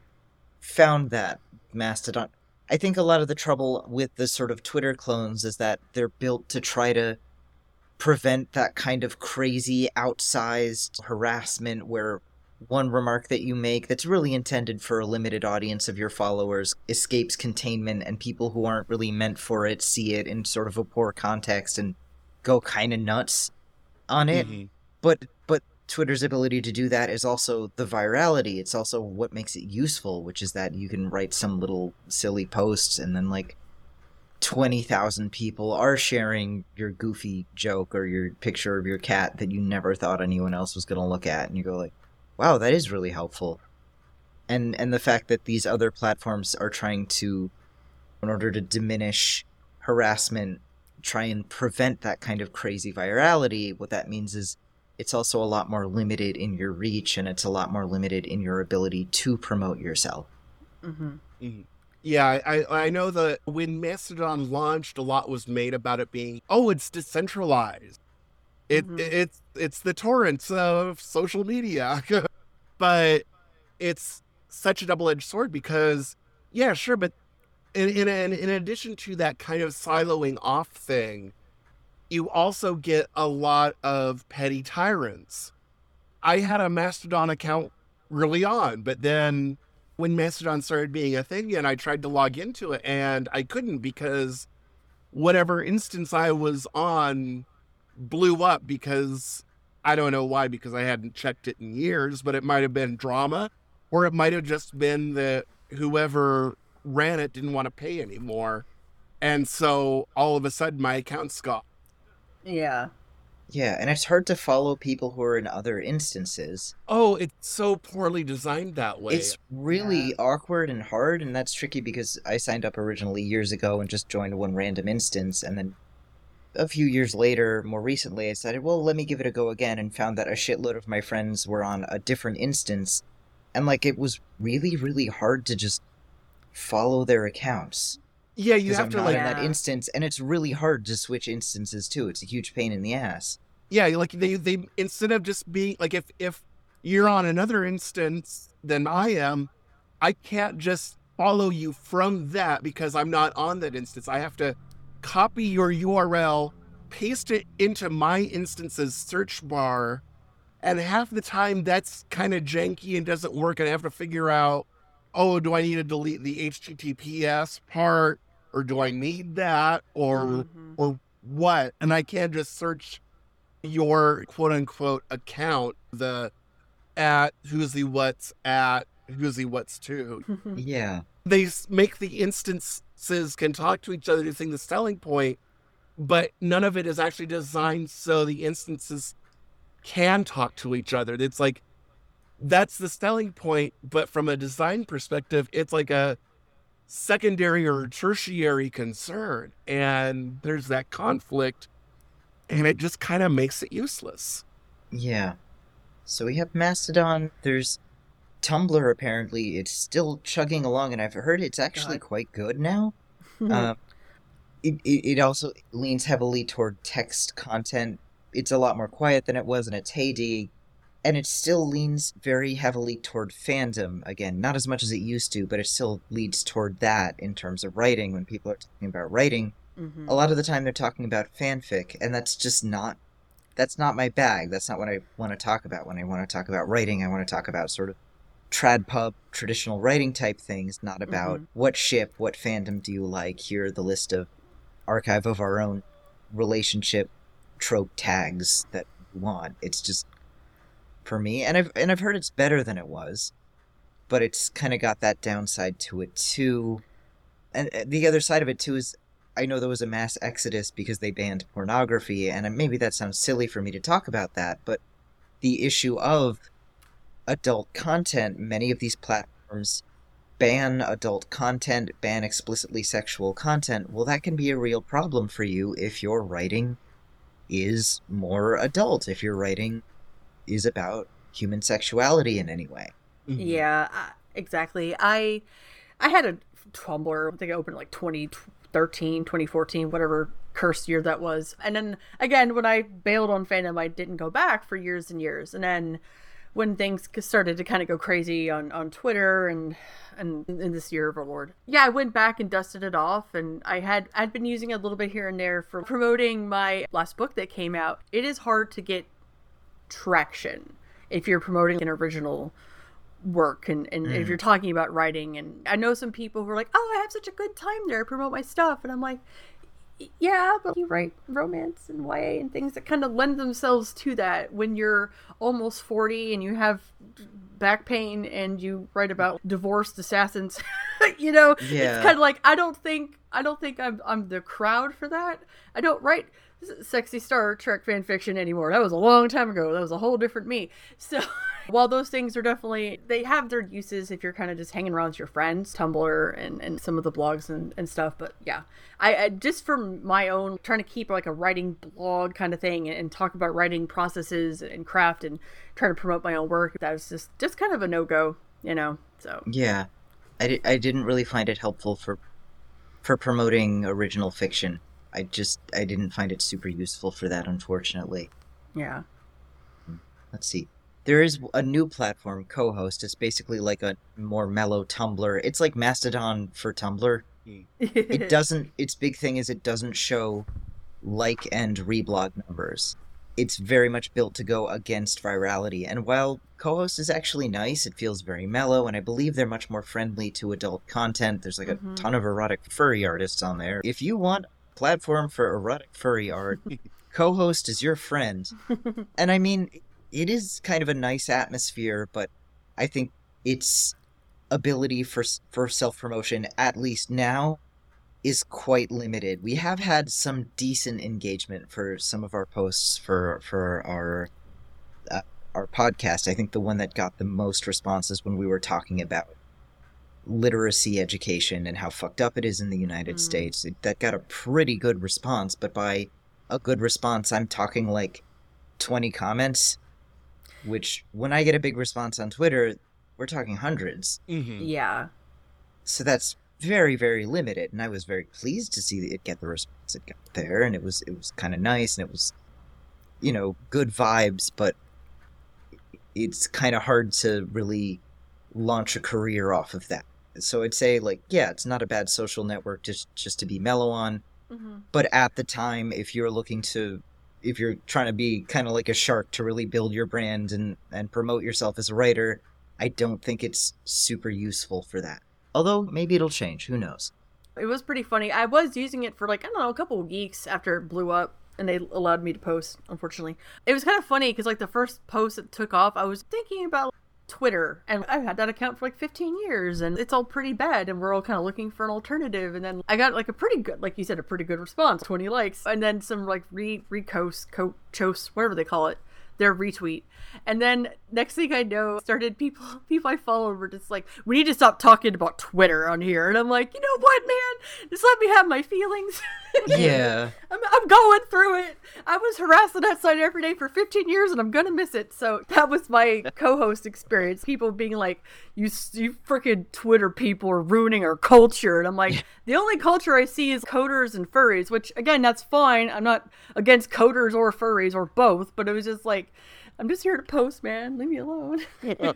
found that. Mastodon, I think a lot of the trouble with the sort of Twitter clones is that they're built to try to prevent that kind of crazy, outsized harassment where one remark that you make that's really intended for a limited audience of your followers escapes containment, and people who aren't really meant for it see it in sort of a poor context and go kind of nuts on it. But Twitter's ability to do that is also the virality. It's also what makes it useful, which is that you can write some little silly posts and then like 20,000 people are sharing your goofy joke or your picture of your cat that you never thought anyone else was going to look at, and you go like, wow, that is really helpful. And the fact that these other platforms are trying to, in order to diminish harassment, try and prevent that kind of crazy virality, what that means is it's also a lot more limited in your reach, and it's a lot more limited in your ability to promote yourself. Yeah, I know that when Mastodon launched, a lot was made about it being, oh, it's decentralized. It's the torrents of social media. But it's such a double-edged sword because, yeah, sure, but in addition to that kind of siloing off thing, you also get a lot of petty tyrants. I had a Mastodon account early on, but then when Mastodon started being a thing and I tried to log into it and I couldn't because whatever instance I was on blew up because I don't know why, because I hadn't checked it in years, but it might have been drama, or it might have just been that whoever ran it didn't want to pay anymore, and so all of a sudden my account's gone. Yeah, and it's hard to follow people who are in other instances. Oh, it's so poorly designed that way. It's really awkward and hard, and that's tricky because I signed up originally years ago and just joined one random instance, and then a few years later, more recently, I decided, well, let me give it a go again, and found that a shitload of my friends were on a different instance And, like, it was really, really hard to just follow their accounts. Yeah, you have to, like... in that instance, and it's really hard to switch instances, too. It's a huge pain in the ass. Yeah, like, they instead of just being... Like, if you're on another instance than I am, I can't just follow you from that because I'm not on that instance. I have to copy your URL, paste it into my instance's search bar... And half the time, that's kind of janky and doesn't work, and I have to figure out, oh, do I need to delete the HTTPS part, or do I need that, or what? And I can't just search your quote-unquote account, the at, who's the what's at, who's the what's to. Yeah. They make the instances can talk to each other to sing the selling point, but none of it is actually designed so the instances... can talk to each other. It's like, that's the selling point, but from a design perspective, it's like a secondary or tertiary concern, and there's that conflict, and it just kind of makes it useless. Yeah. So we have Mastodon, there's Tumblr apparently, it's still chugging along, and I've heard it's actually quite good now. It also leans heavily toward text content. It's a lot more quiet than it was in its heyday, and it still leans very heavily toward fandom. Again, not as much as it used to, but it still leads toward that in terms of writing. When people are talking about writing, a lot of the time they're talking about fanfic, and that's just not, that's not my bag. That's not what I want to talk about. When I want to talk about writing, I want to talk about sort of trad pub, traditional writing type things, not about what ship, what fandom do you like? Here, the list of archive of our own relationship trope tags that you want. It's just, for me, and I've heard it's better than it was, but it's kind of got that downside to it too. And the other side of it too is, I know there was a mass exodus because they banned pornography, and maybe that sounds silly for me to talk about that, but the issue of adult content, many of these platforms ban adult content, ban explicitly sexual content. Well, that can be a real problem for you if you're writing is more adult, if your writing is about human sexuality in any way. Yeah, exactly. I had a Tumblr, I think I opened like 2013, 2014, whatever cursed year that was. And then again, when I bailed on fandom, I didn't go back for years and years. And then when things started to kind of go crazy on Twitter and in this year of our Lord. Yeah, I went back and dusted it off, and I'd been using it a little bit here and there for promoting my last book that came out. It is hard to get traction if you're promoting an original work and if you're talking about writing. And I know some people who are like, oh, I have such a good time there, I promote my stuff. And I'm like, yeah, but you write romance and YA and things that kind of lend themselves to that when you're almost 40 and you have back pain and you write about divorced assassins. You know, yeah. It's kind of like, I don't think I'm the crowd for that. I don't write sexy Star Trek fan fiction anymore. That was a long time ago. That was a whole different me. So while those things are definitely, they have their uses if you're kind of just hanging around with your friends, Tumblr and some of the blogs and stuff. But yeah, I just for my own, trying to keep like a writing blog kind of thing and talk about writing processes and craft and trying to promote my own work, that was just kind of a no-go, you know, so. Yeah, I didn't really find it helpful for promoting original fiction. I didn't find it super useful for that, unfortunately. Yeah. Let's see. There is a new platform, CoHost. It's basically like a more mellow Tumblr. It's like Mastodon for Tumblr. It doesn't, its big thing is it doesn't show like and reblog numbers. It's very much built to go against virality. And while CoHost is actually nice, it feels very mellow, and I believe they're much more friendly to adult content. There's like a ton of erotic furry artists on there. If you want a platform for erotic furry art, CoHost is your friend. And I mean, it is kind of a nice atmosphere, but I think its ability for self-promotion, at least now, is quite limited. We have had some decent engagement for some of our posts for our podcast. I think the one that got the most responses when we were talking about literacy education and how fucked up it is in the United States, that got a pretty good response. But by a good response, I'm talking like 20 comments, which when I get a big response on Twitter we're talking hundreds. Mm-hmm. Yeah. So that's very, very limited, and I was very pleased to see it get the response it got there, and it was kind of nice, and it was, you know, good vibes, but it's kind of hard to really launch a career off of that. So I'd say, like, yeah, it's not a bad social network just to be mellow on, mm-hmm. but at the time, if you're trying to be kind of like a shark to really build your brand and promote yourself as a writer, I don't think it's super useful for that. Although maybe it'll change. Who knows? It was pretty funny. I was using it for, like, I don't know, a couple of weeks after it blew up and they allowed me to post, unfortunately. It was kind of funny because, like, the first post that took off, I was thinking about, like, Twitter, and I've had that account for like 15 years and it's all pretty bad and we're all kind of looking for an alternative, and then I got like a pretty good, like you said, a pretty good response, 20 likes, and then some like repost, whatever they call it, their retweet. And then next thing I know, started people I follow were just like, we need to stop talking about Twitter on here. And I'm like, you know what, man? Just let me have my feelings. Yeah. I'm going through it. I was harassing that site every day for 15 years and I'm going to miss it. So that was my co-host experience. People being like, you freaking Twitter people are ruining our culture. And I'm like, the only culture I see is coders and furries, which again, that's fine. I'm not against coders or furries or both, but it was just like, I'm just here to post, man. Leave me alone.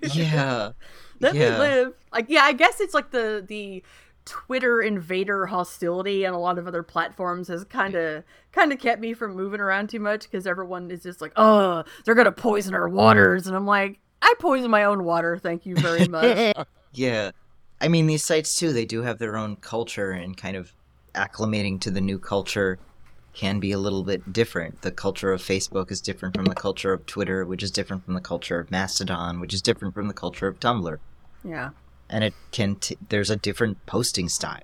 Yeah. Let me live. Like, yeah, I guess it's like the Twitter invader hostility and a lot of other platforms has kind of kept me from moving around too much because everyone is just like, oh, they're going to poison our waters. And I'm like, I poison my own water. Thank you very much. Yeah. I mean, these sites, too, they do have their own culture, and kind of acclimating to the new culture can be a little bit different. The culture of Facebook is different from the culture of Twitter, which is different from the culture of Mastodon, which is different from the culture of Tumblr. Yeah. And it can there's a different posting style.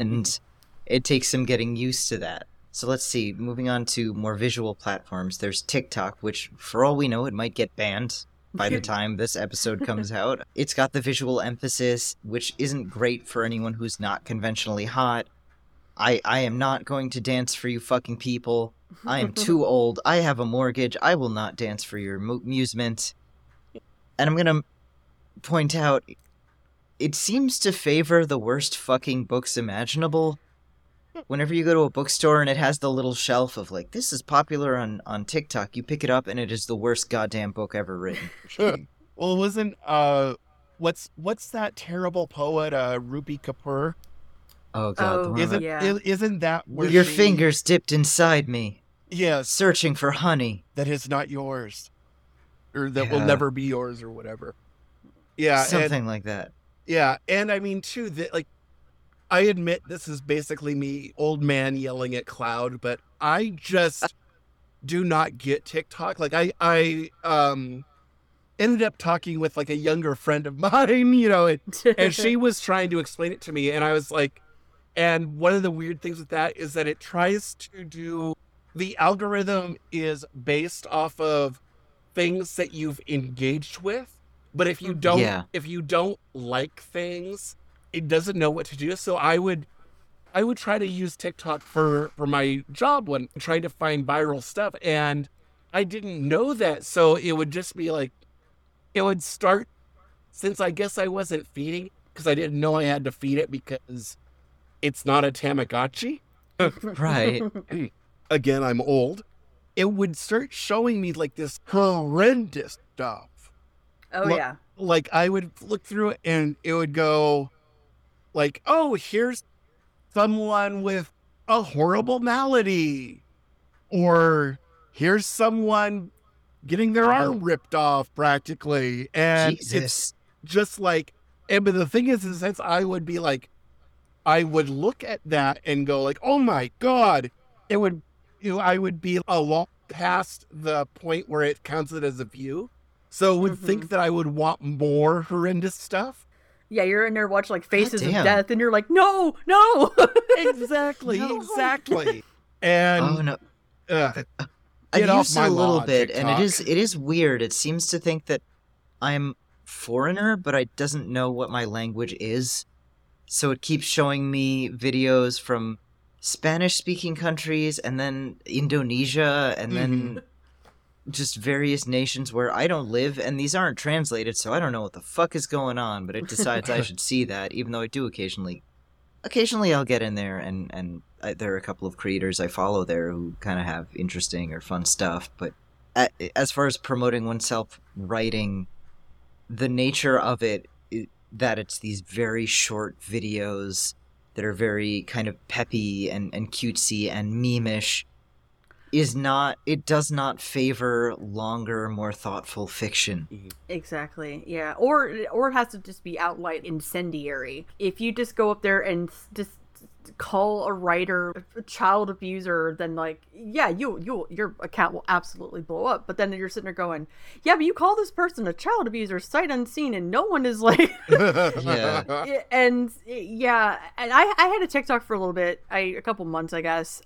And it takes some getting used to that. So let's see, moving on to more visual platforms, there's TikTok, which for all we know, it might get banned by the time this episode comes out. It's got the visual emphasis, which isn't great for anyone who's not conventionally hot. I am not going to dance for you fucking people. I am too old. I have a mortgage. I will not dance for your amusement. And I'm going to point out, it seems to favor the worst fucking books imaginable. Whenever you go to a bookstore and it has the little shelf of like, this is popular on TikTok, you pick it up and it is the worst goddamn book ever written. Well, wasn't, what's that terrible poet, Rupi Kapoor? Oh, God. Isn't that where your fingers dipped inside me? Yeah. Searching for honey. That is not yours. Or that will never be yours or whatever. Yeah. Something like that. Yeah. And I mean, too, that, like, I admit this is basically me, old man yelling at cloud, but I just do not get TikTok. Like, I ended up talking with, like, a younger friend of mine, you know, and she was trying to explain it to me. And I was like, and one of the weird things with that is that it tries to do, the algorithm is based off of things that you've engaged with. But if you don't like things, it doesn't know what to do. So I would try to use TikTok for my job when trying to find viral stuff. And I didn't know that. So it would just be like, it would start, since I guess I wasn't feeding, because I didn't know I had to feed it because it's not a Tamagotchi. Right. Again, I'm old. It would start showing me like this horrendous stuff. Oh, yeah. Like I would look through it and it would go like, oh, here's someone with a horrible malady. Or here's someone getting their arm ripped off practically. And Jesus. It's just like, and but the thing is, in a sense, I would look at that and go like, oh my God, it would, you know, I would be a lot past the point where it counts it as a view. So I would think that I would want more horrendous stuff. Yeah. You're in there watching like Faces of Death and you're like, no. Exactly. No. Exactly. And oh, no. I've used it a little bit TikTok. And it is weird. It seems to think that I'm foreigner, but it doesn't know what my language is. So it keeps showing me videos from Spanish-speaking countries and then Indonesia and then just various nations where I don't live, and these aren't translated, so I don't know what the fuck is going on, but it decides I should see that, even though I do occasionally. Occasionally I'll get in there, and there are a couple of creators I follow there who kind of have interesting or fun stuff, but as far as promoting oneself writing, the nature of it, that it's these very short videos that are very kind of peppy and cutesy and meme-ish, does not favor longer, more thoughtful fiction. Exactly, yeah. Or it has to just be outright incendiary. If you just go up there and just call a writer a child abuser, then like, yeah, your account will absolutely blow up. But then you're sitting there going, yeah, but you call this person a child abuser sight unseen, and no one is like yeah. And I had a TikTok for a little bit, a couple months, I guess.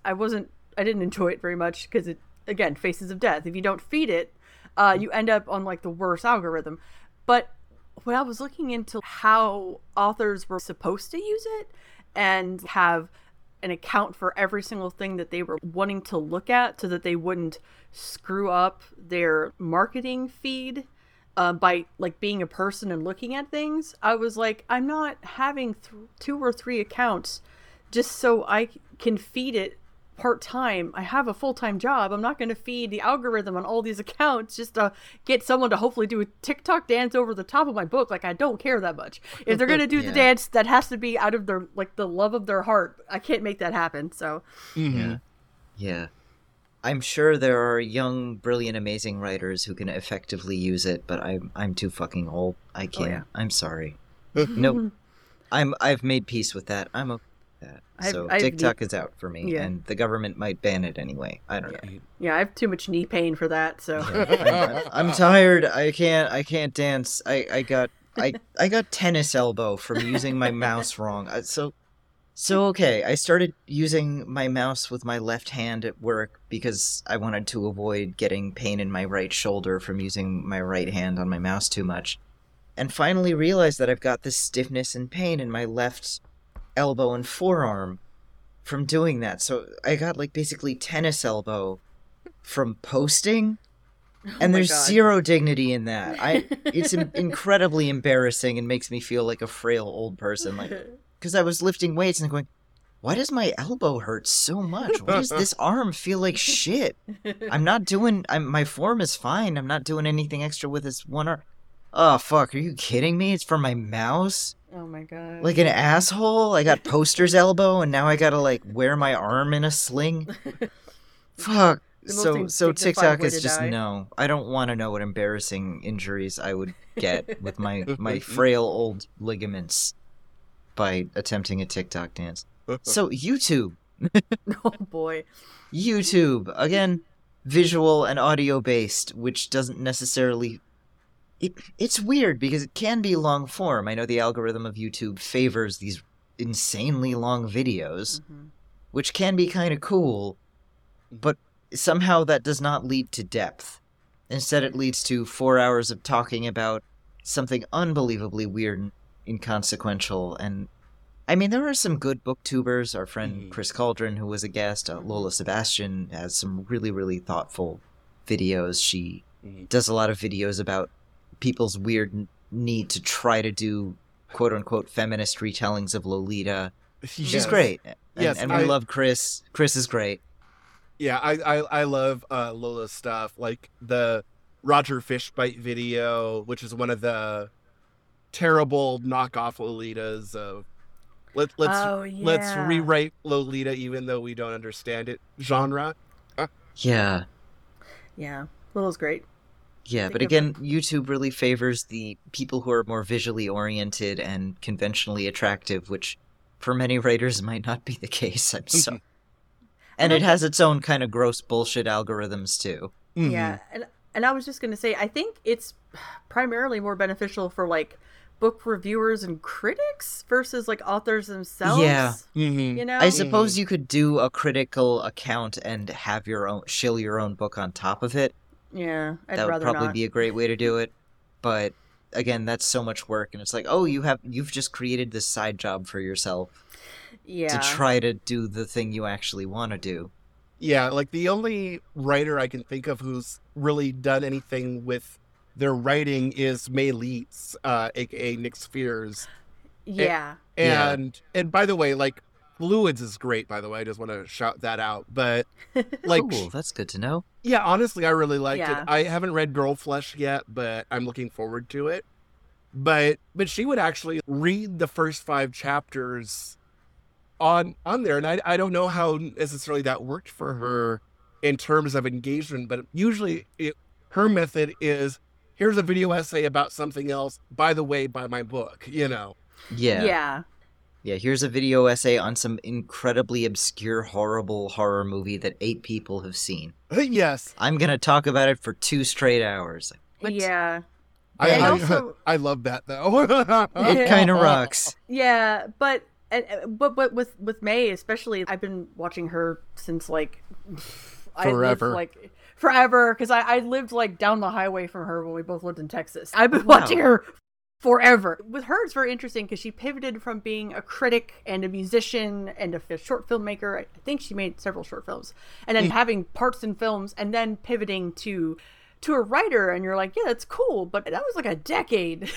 I didn't enjoy it very much because it, again, faces of death. If you don't feed it, you end up on like the worst algorithm. But when I was looking into how authors were supposed to use it and have an account for every single thing that they were wanting to look at so that they wouldn't screw up their marketing feed by like being a person and looking at things, I was like, I'm not having two or three accounts just so I can feed it part-time. I have a full-time job. I'm not going to feed the algorithm on all these accounts just to get someone to hopefully do a TikTok dance over the top of my book. Like, I don't care that much. If they're going to do the dance, that has to be out of their, like, the love of their heart. I can't make that happen, so. Mm-hmm. Yeah. I'm sure there are young, brilliant, amazing writers who can effectively use it, but I'm too fucking old. I can't. Oh, yeah. I'm sorry. No. I've made peace with that. I'm okay. So TikTok is out for me, and the government might ban it anyway. I don't know. Yeah, I have too much knee pain for that. So I'm tired. I can't dance. I got tennis elbow from using my mouse wrong. So okay, I started using my mouse with my left hand at work because I wanted to avoid getting pain in my right shoulder from using my right hand on my mouse too much, and finally realized that I've got this stiffness and pain in my left elbow and forearm from doing that. So I got like basically tennis elbow from posting, and there's zero dignity in that. It's incredibly embarrassing and makes me feel like a frail old person. Like, because I was lifting weights and going, why does my elbow hurt so much? Why does this arm feel like shit? My form is fine. I'm not doing anything extra with this one arm. Oh fuck! Are you kidding me? It's from my mouse. Oh my god! Like an asshole, I got poster's elbow, and now I gotta like wear my arm in a sling. Fuck. So TikTok is just no. I don't want to know what embarrassing injuries I would get with my frail old ligaments by attempting a TikTok dance. So YouTube. Oh boy. YouTube again, visual and audio based, which doesn't necessarily. It's weird because it can be long form. I know the algorithm of YouTube favors these insanely long videos, which can be kind of cool, but somehow that does not lead to depth. Instead, it leads to 4 hours of talking about something unbelievably weird and inconsequential. And I mean, there are some good booktubers. Our friend Chris Cauldron, who was a guest, Lola Sebastian, has some really, really thoughtful videos. She does a lot of videos about people's weird need to try to do quote-unquote feminist retellings of Lolita. She's great. And we love Chris. Chris is great. Yeah, I love Lola's stuff. Like the Roger Fishbite video, which is one of the terrible knockoff Lolitas of let's rewrite Lolita even though we don't understand it genre. Yeah, Lola's great. Yeah, but again, YouTube really favors the people who are more visually oriented and conventionally attractive, which for many writers might not be the case. I'm sorry. And it has its own kind of gross bullshit algorithms, too. Yeah, and I was just going to say, I think it's primarily more beneficial for, like, book reviewers and critics versus, like, authors themselves. Yeah. You know? I suppose you could do a critical account and have your own shill your own book on top of it. Yeah, that would probably be a great way to do it, but again, that's so much work, and it's like, oh, you've just created this side job for yourself to try to do the thing you actually want to do. Yeah, like the only writer I can think of who's really done anything with their writing is May Leets, aka Nick Spheres. Yeah. And by the way, like Fluids is great, by the way. I just want to shout that out. But like cool, that's good to know. Yeah, honestly, I really liked it. I haven't read Girl Flesh yet, but I'm looking forward to it. But she would actually read the first 5 chapters on there, and I don't know how necessarily that worked for her in terms of engagement, but usually her method is, here's a video essay about something else, by the way, by my book, you know? Yeah, here's a video essay on some incredibly obscure, horrible horror movie that 8 people have seen. Yes. I'm going to talk about it for 2 straight hours. What? Yeah. I love that, though. It kind of rocks. Yeah, but... But with May especially, I've been watching her since like forever. Forever, because I lived like down the highway from her when we both lived in Texas. I've been watching her forever. With her, it's very interesting because she pivoted from being a critic and a musician and a short filmmaker. I think she made several short films, and then having parts in films, and then pivoting to a writer, and you're like, yeah, that's cool, but that was like a decade.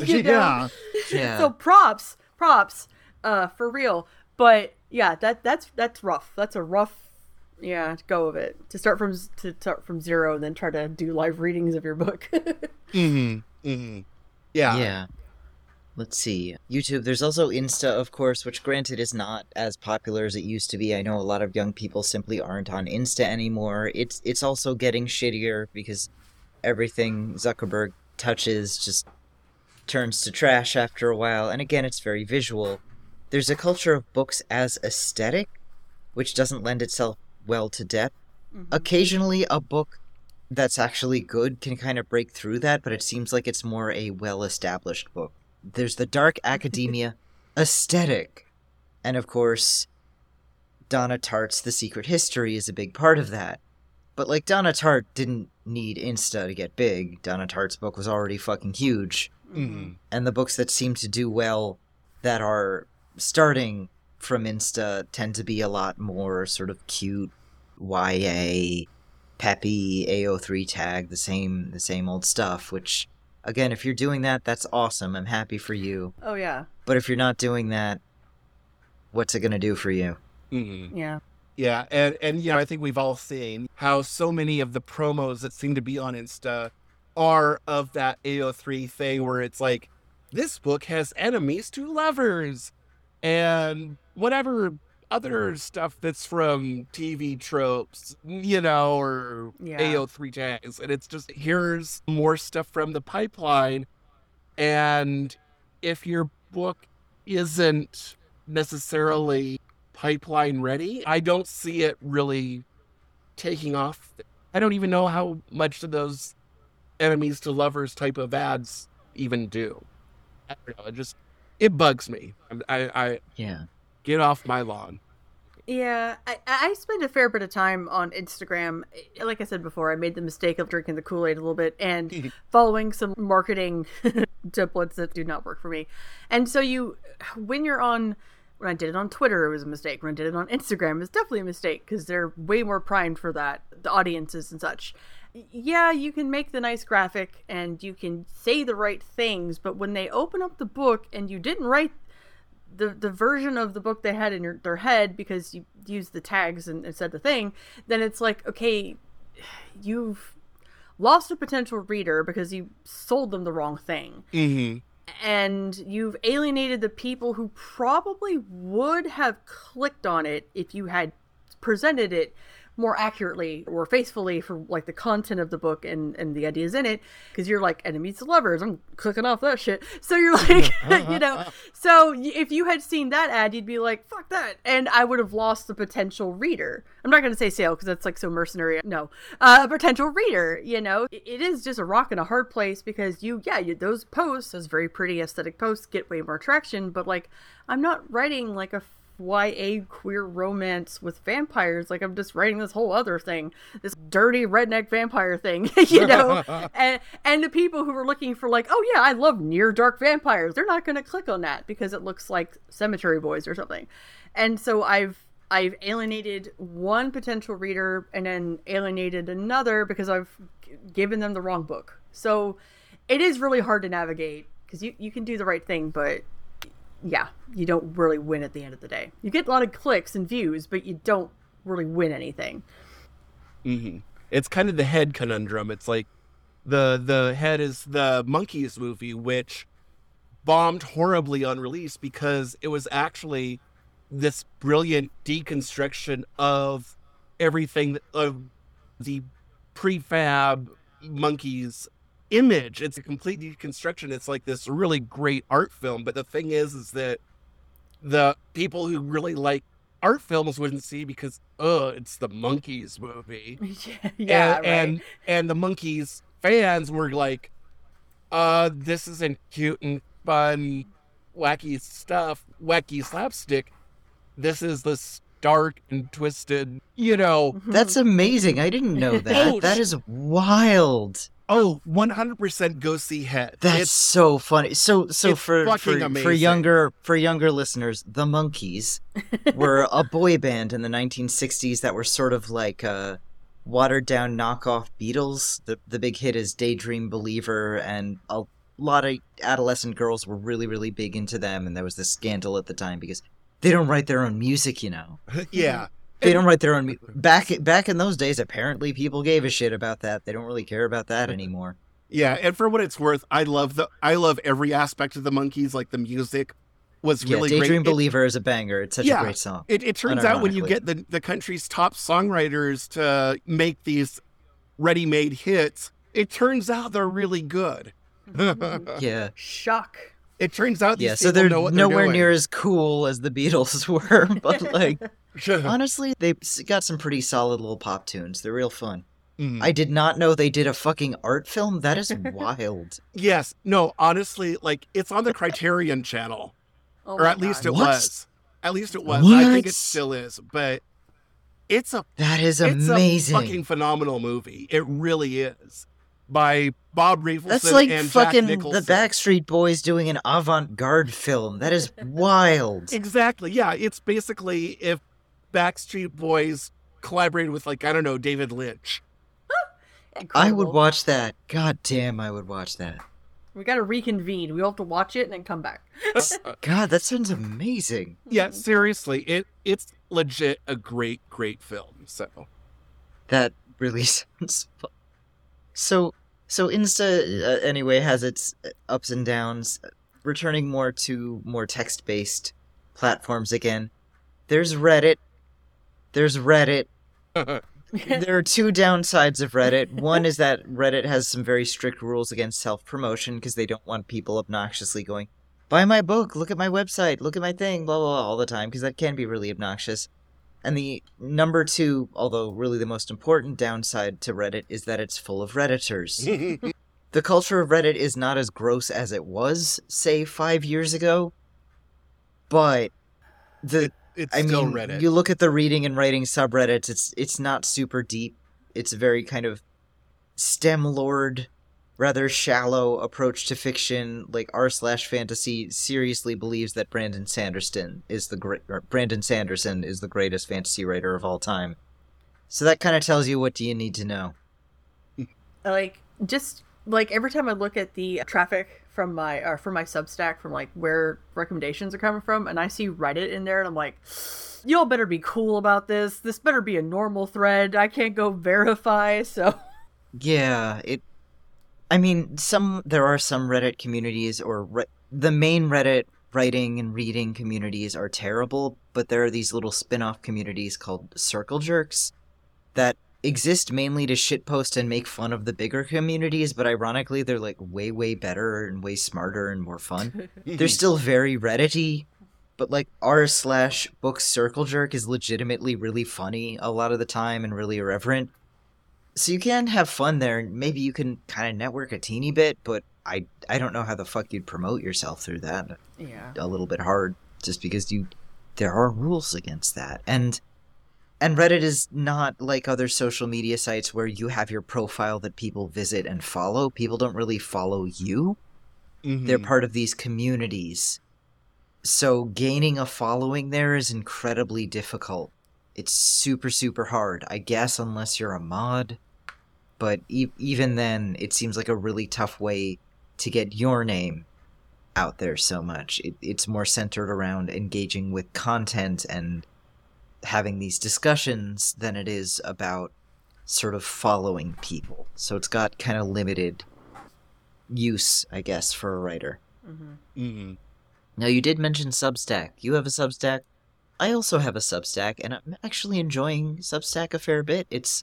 Yeah. So props. For real. But yeah, that's rough. That's a rough go of it. To start from zero and then try to do live readings of your book. Yeah. Let's see. YouTube, there's also Insta, of course, which granted is not as popular as it used to be. I know a lot of young people simply aren't on Insta anymore. It's also getting shittier because everything Zuckerberg touches just turns to trash after a while, and again it's very visual. There's a culture of books as aesthetic, which doesn't lend itself well to depth. Mm-hmm. Occasionally, a book that's actually good can kind of break through that, but it seems like it's more a well-established book. There's the dark academia aesthetic. And of course, Donna Tartt's The Secret History is a big part of that. But like, Donna Tartt didn't need Insta to get big. Donna Tartt's book was already fucking huge. Mm-hmm. And the books that seem to do well that are... starting from Insta tend to be a lot more sort of cute, YA, peppy, AO3 tag, the same old stuff, which, again, if you're doing that, that's awesome. I'm happy for you. Oh, yeah. But if you're not doing that, what's it going to do for you? Mm-hmm. Yeah. Yeah, and you know, I think we've all seen how so many of the promos that seem to be on Insta are of that AO3 thing where it's like, this book has enemies to lovers. And whatever other stuff that's from TV tropes, you know, or AO3 tags. And it's just, here's more stuff from the pipeline. And if your book isn't necessarily pipeline ready, I don't see it really taking off. I don't even know how much of those enemies to lovers type of ads even do. I don't know, it bugs me. Get off my lawn. Yeah, I spend a fair bit of time on Instagram. Like I said before, I made the mistake of drinking the Kool-Aid a little bit and following some marketing templates that do not work for me. And so when I did it on Twitter, it was a mistake. When I did it on Instagram, it was definitely a mistake because they're way more primed for that, the audiences and such. Yeah, you can make the nice graphic and you can say the right things, but when they open up the book and you didn't write the version of the book they had in their head because you used the tags and said the thing, then it's like, okay, you've lost a potential reader because you sold them the wrong thing. Mm-hmm. And you've alienated the people who probably would have clicked on it if you had presented it more accurately or faithfully for like the content of the book and the ideas in it, because you're like, enemies to lovers, I'm clicking off that shit. So you're like, you know, so if you had seen that ad, you'd be like, fuck that. And I would have lost the potential reader. I'm not going to say sale because that's like so mercenary. No, a potential reader, you know, it is just a rock in a hard place because those posts, those very pretty aesthetic posts get way more traction, but like, I'm not writing like a YA queer romance with vampires. Like, I'm just writing this whole other thing, this dirty redneck vampire thing, you know. and the people who were looking for like, oh yeah, I love near dark vampires, they're not going to click on that because it looks like Cemetery Boys or something. And so I've I've alienated one potential reader and then alienated another because I've given them the wrong book. So it is really hard to navigate because you can do the right thing, but yeah, you don't really win at the end of the day. You get a lot of clicks and views, but you don't really win anything. Mm-hmm. It's kind of the head conundrum. It's like the head is the Monkees movie, which bombed horribly on release because it was actually this brilliant deconstruction of everything, of the prefab Monkees image. It's a complete deconstruction. It's like this really great art film. But the thing is that the people who really like art films wouldn't see because, it's the Monkees movie. Yeah, and, right. And the Monkees fans were like, this isn't cute and fun, wacky stuff, wacky slapstick. This is this dark and twisted, That's amazing. I didn't know that. Oh, that is wild. Oh, 100% go see Head. That's so funny. So for younger listeners, the Monkees were a boy band in the 1960s that were sort of like a watered down knockoff Beatles. The big hit is Daydream Believer, and a lot of adolescent girls were really, really big into them, and there was this scandal at the time because they don't write their own music, Yeah. They don't write their own music. Back in those days, apparently people gave a shit about that. They don't really care about that anymore. Yeah, and for what it's worth, I love every aspect of the Monkees. Like the music was really great. Daydream Believer is a banger. It's such a great song. It turns out when you get the country's top songwriters to make these ready-made hits, it turns out they're really good. Yeah. Shock. It turns out these people know what they're doing. Nowhere near as cool as the Beatles were, but like honestly, they got some pretty solid little pop tunes. They're real fun. Mm. I did not know they did a fucking art film. That is wild. Yes. No, honestly, like it's on the Criterion Channel. Oh, or at least it was. At least it was. What? I think it still is, but it's amazing. It's a fucking phenomenal movie. It really is. By Bob Rafelson and Jack Nicholson. That's like fucking the Backstreet Boys doing an avant-garde film. That is wild. Exactly. Yeah, it's basically if Backstreet Boys collaborated with, like, I don't know, David Lynch. I would watch that. God damn, I would watch that. We got to reconvene. We all have to watch it and then come back. God, that sounds amazing. Yeah, seriously. It's legit a great, great film. So that really sounds fun. So Insta, anyway, has its ups and downs. Returning more to more text-based platforms again. There's Reddit. There are two downsides of Reddit. One is that Reddit has some very strict rules against self-promotion because they don't want people obnoxiously going, buy my book, look at my website, look at my thing, blah, blah, blah, all the time, because that can be really obnoxious. And the number two, although really the most important downside to Reddit, is that it's full of Redditors. The culture of Reddit is not as gross as it was, say, 5 years ago. But it's still Reddit. You look at the reading and writing subreddits, it's not super deep. It's a very kind of STEM-lord, rather shallow approach to fiction. Like r/fantasy seriously believes that Brandon Sanderson is the greatest fantasy writer of all time. So that kind of tells you what do you need to know. Every time I look at the traffic from my Substack, from like where recommendations are coming from, and I see Reddit in there, and I'm like, y'all better be cool about this. This better be a normal thread. I can't go verify. So yeah, there are some Reddit communities, or the main Reddit writing and reading communities are terrible, but there are these little spin-off communities called circle jerks that exist mainly to shitpost and make fun of the bigger communities, but ironically they're like way, way better and way smarter and more fun. They're still very Reddit-y, but like r/book circle jerk is legitimately really funny a lot of the time and really irreverent. So you can have fun there, and maybe you can kind of network a teeny bit, but I don't know how the fuck you'd promote yourself through that. Yeah. A little bit hard, just because there are rules against that. And Reddit is not like other social media sites where you have your profile that people visit and follow. People don't really follow you. Mm-hmm. They're part of these communities. So gaining a following there is incredibly difficult. It's super, super hard, I guess, unless you're a mod. But even then, it seems like a really tough way to get your name out there so much. It's more centered around engaging with content and having these discussions than it is about sort of following people. So it's got kind of limited use, I guess, for a writer. Mm-hmm. Mm-hmm. Now, you did mention Substack. You have a Substack. I also have a Substack, and I'm actually enjoying Substack a fair bit. It's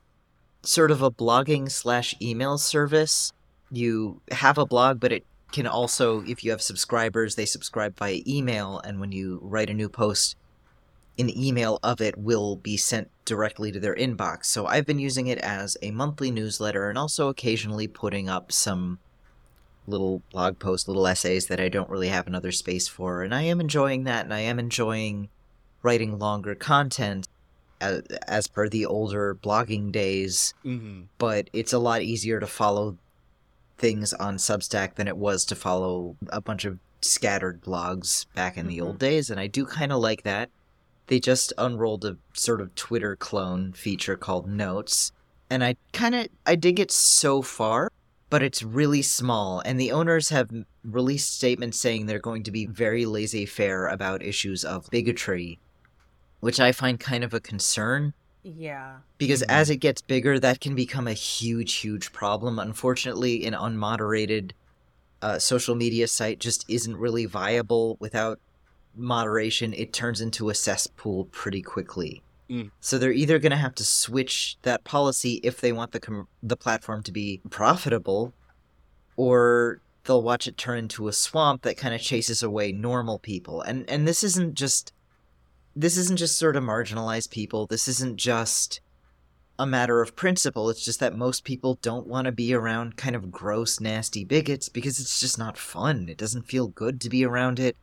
sort of a blogging/email service. You have a blog, but it can also, if you have subscribers, they subscribe via email, and when you write a new post, an email of it will be sent directly to their inbox. So I've been using it as a monthly newsletter and also occasionally putting up some little blog posts, little essays that I don't really have another space for. And I am enjoying that, and I am enjoying writing longer content as per the older blogging days. Mm-hmm. But it's a lot easier to follow things on Substack than it was to follow a bunch of scattered blogs back in the old days, and I do kind of like that. They just unrolled a sort of Twitter clone feature called Notes, and I dig it so far, but it's really small, and the owners have released statements saying they're going to be very laissez-faire about issues of bigotry, which I find kind of a concern. Yeah. Because as it gets bigger, that can become a huge, huge problem. Unfortunately, an unmoderated social media site just isn't really viable without moderation. It turns into a cesspool pretty quickly. Mm. So they're either going to have to switch that policy if they want the platform to be profitable, or they'll watch it turn into a swamp that kind of chases away normal people. And this isn't just sort of marginalized people. This isn't just a matter of principle. It's just that most people don't want to be around kind of gross, nasty bigots because it's just not fun. It doesn't feel good to be around it.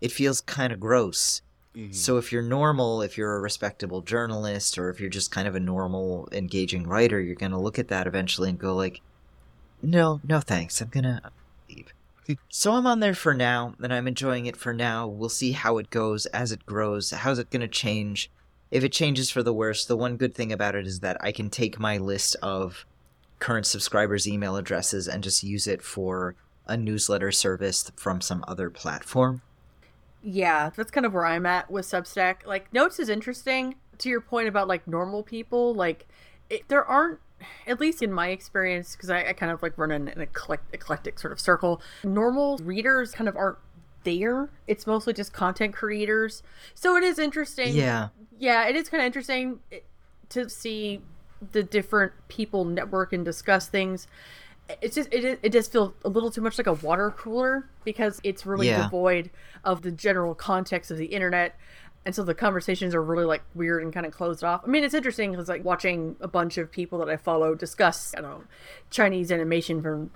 It feels kind of gross. Mm-hmm. So if you're normal, if you're a respectable journalist, or if you're just kind of a normal, engaging writer, you're going to look at that eventually and go like, no thanks, I'm going to leave. So I'm on there for now, and I'm enjoying it for now. We'll see how it goes as it grows. How's it going to change? If it changes for the worse, the one good thing about it is that I can take my list of current subscribers' email addresses and just use it for a newsletter service from some other platform. Yeah, that's kind of where I'm at with Substack. Like, Notes is interesting. To your point about, like, normal people, like, there aren't, at least in my experience, because I kind of like run in an eclectic sort of circle, normal readers kind of aren't there. It's mostly just content creators. So it is interesting. Yeah, it is kind of interesting to see the different people network and discuss things. It's just it does feel a little too much like a water cooler because it's really devoid of the general context of the internet. And so the conversations are really, like, weird and kind of closed off. I mean, it's interesting because, like, watching a bunch of people that I follow discuss, I don't know, Chinese animation from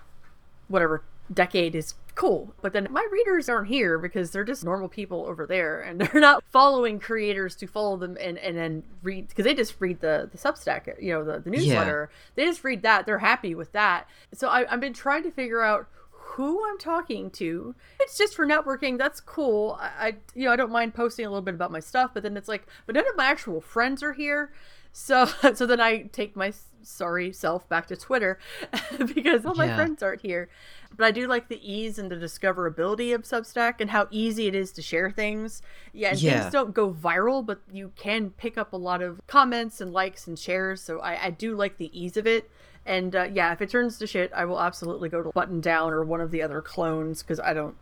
whatever decade is cool. But then my readers aren't here because they're just normal people over there. And they're not following creators to follow them and then read. Because they just read the Substack, you know, the newsletter. Yeah. They just read that. They're happy with that. So I've been trying to figure out who I'm talking to. It's just for networking. That's cool. I don't mind posting a little bit about my stuff, but then it's like, but none of my actual friends are here. So then I take my sorry self back to Twitter because all my friends aren't here. But I do like the ease and the discoverability of Substack and how easy it is to share things. Yeah, and things don't go viral, but you can pick up a lot of comments and likes and shares. So I do like the ease of it. And if it turns to shit, I will absolutely go to Button Down or one of the other clones because I don't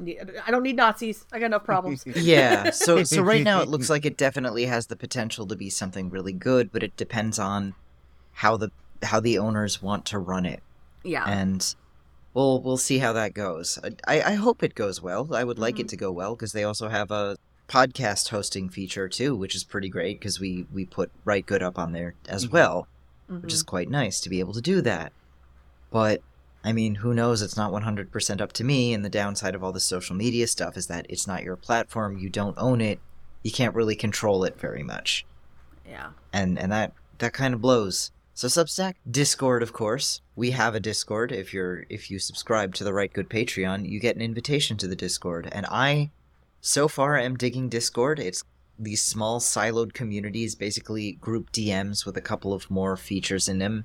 need Nazis. I got enough problems. Yeah. So right now it looks like it definitely has the potential to be something really good, but it depends on how the owners want to run it. Yeah. And we'll see how that goes. I hope it goes well. I would like it to go well because they also have a podcast hosting feature too, which is pretty great because we put Write Good up on there as well. Which is quite nice to be able to do that. But, I mean, who knows? It's not 100% up to me, and the downside of all the social media stuff is that it's not your platform, you don't own it, you can't really control it very much. Yeah. And that kind of blows. So Substack, Discord, of course. We have a Discord. If you subscribe to the Write Good Patreon, you get an invitation to the Discord. And I, so far, am digging Discord. It's these small siloed communities, basically group DMs with a couple of more features in them.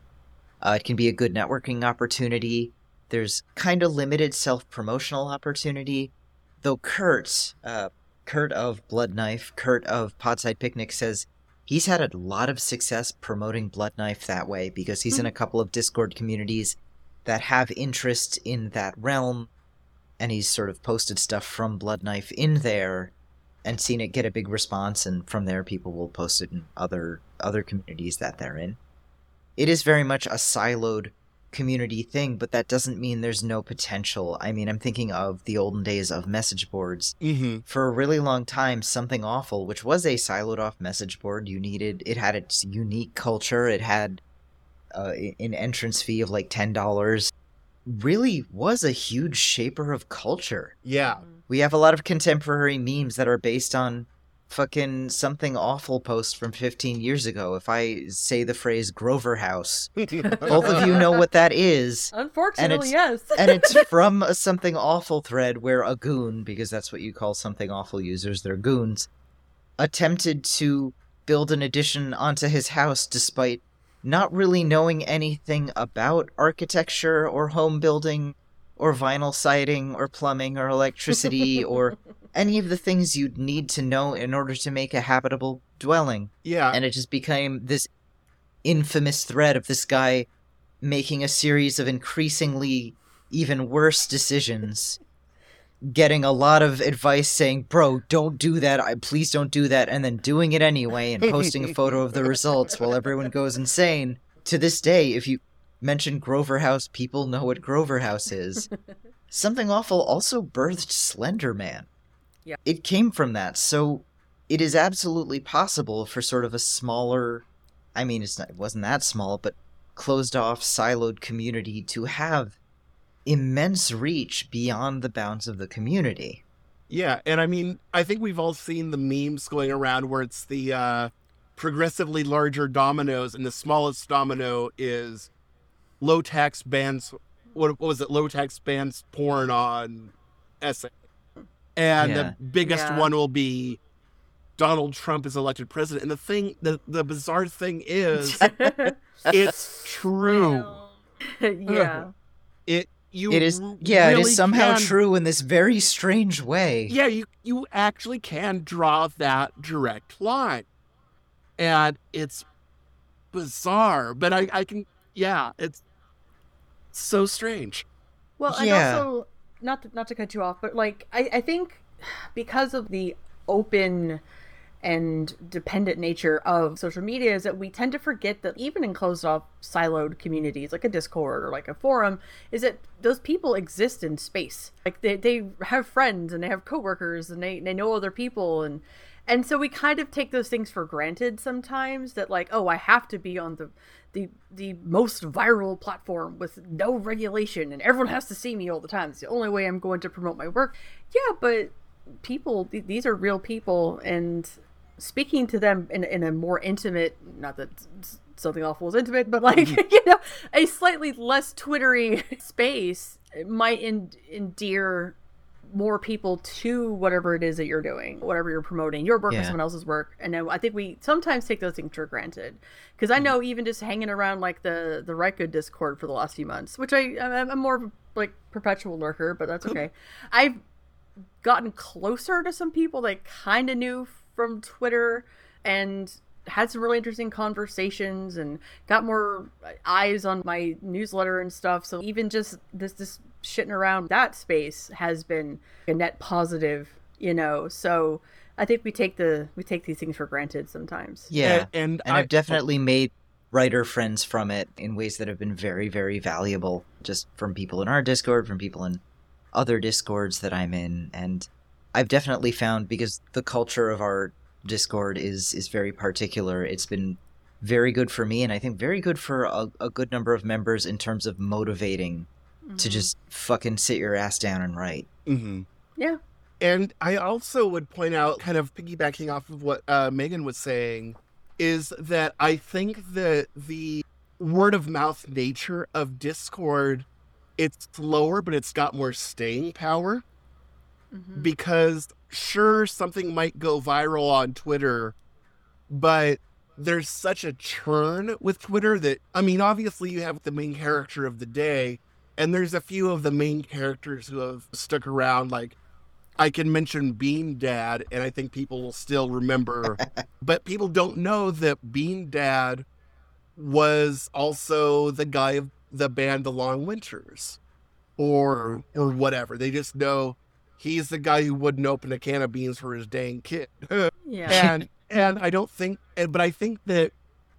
It can be a good networking opportunity. There's kind of limited self-promotional opportunity, though Kurt of Bloodknife, Kurt of Podside Picnic, says he's had a lot of success promoting Bloodknife that way because he's in a couple of Discord communities that have interests in that realm, and he's sort of posted stuff from Bloodknife in there and seen it get a big response, and from there people will post it in other communities that they're in. It is very much a siloed community thing, but that doesn't mean there's no potential. I mean, I'm thinking of the olden days of message boards. Mm-hmm. For a really long time, Something Awful, which was a siloed off message board, it had its unique culture. It had an entrance fee of like $10. Really was a huge shaper of culture. Yeah. We have a lot of contemporary memes that are based on fucking Something Awful posts from 15 years ago. If I say the phrase Groverhaus, both of you know what that is. Unfortunately, yes. And it's from a Something Awful thread where a goon, because that's what you call Something Awful users, they're goons, attempted to build an addition onto his house despite not really knowing anything about architecture or home building or vinyl siding or plumbing or electricity or any of the things you'd need to know in order to make a habitable dwelling. Yeah. And it just became this infamous thread of this guy making a series of increasingly even worse decisions, getting a lot of advice saying, bro, don't do that, please don't do that, and then doing it anyway and posting a photo of the results while everyone goes insane. To this day, if you mention Groverhaus, people know what Groverhaus is. Something Awful also birthed Slender Man. Yeah. It came from that, so it is absolutely possible for sort of a smaller, I mean, it wasn't that small, but closed-off, siloed community to have immense reach beyond the bounds of the community. Yeah, and I mean, I think we've all seen the memes going around where it's the progressively larger dominoes, and the smallest domino is low-tax bans, what was it, low-tax bans porn on SA. And the biggest one will be Donald Trump is elected president. And the thing, the bizarre thing is, it's true. Yeah. It is somehow true in this very strange way. Yeah, you actually can draw that direct line. And it's bizarre, but I can, it's so strange. Well, and also, not to cut you off, but like I think because of the open and dependent nature of social media is that we tend to forget that even in closed off siloed communities like a Discord or like a forum is that those people exist in space. Like they have friends and they have coworkers and they know other people and so we kind of take those things for granted sometimes that like, oh, I have to be on the most viral platform with no regulation and everyone has to see me all the time. It's the only way I'm going to promote my work. Yeah, but people, these are real people, and speaking to them in a more intimate, not that Something Awful is intimate, but like, you know, a slightly less Twittery space might endear more people to whatever it is that you're doing, whatever you're promoting, your work or someone else's work. And I think we sometimes take those things for granted because I know even just hanging around like the Write Good Discord for the last few months, which I'm more of a, like perpetual lurker, but that's okay. I've gotten closer to some people that I kind of knew from Twitter and had some really interesting conversations and got more eyes on my newsletter and stuff. So even just this shitting around that space has been a net positive, you know. So I think we take these things for granted sometimes. Yeah, and I've definitely made writer friends from it in ways that have been very, very valuable, just from people in our Discord, from people in other Discords that I'm in. And I've definitely found, because the culture of our Discord is very particular, it's been very good for me, and I think very good for a good number of members in terms of motivating to just fucking sit your ass down and write. Mm-hmm. Yeah. And I also would point out, kind of piggybacking off of what Megan was saying, is that I think that the word of mouth nature of Discord, it's slower, but it's got more staying power. Mm-hmm. Because sure, something might go viral on Twitter, but there's such a churn with Twitter that, I mean, obviously you have the main character of the day, and there's a few of the main characters who have stuck around. Like, I can mention Bean Dad, and I think people will still remember. But people don't know that Bean Dad was also the guy of the band The Long Winters or whatever. They just know he's the guy who wouldn't open a can of beans for his dang kid. Yeah. And I don't think, but I think that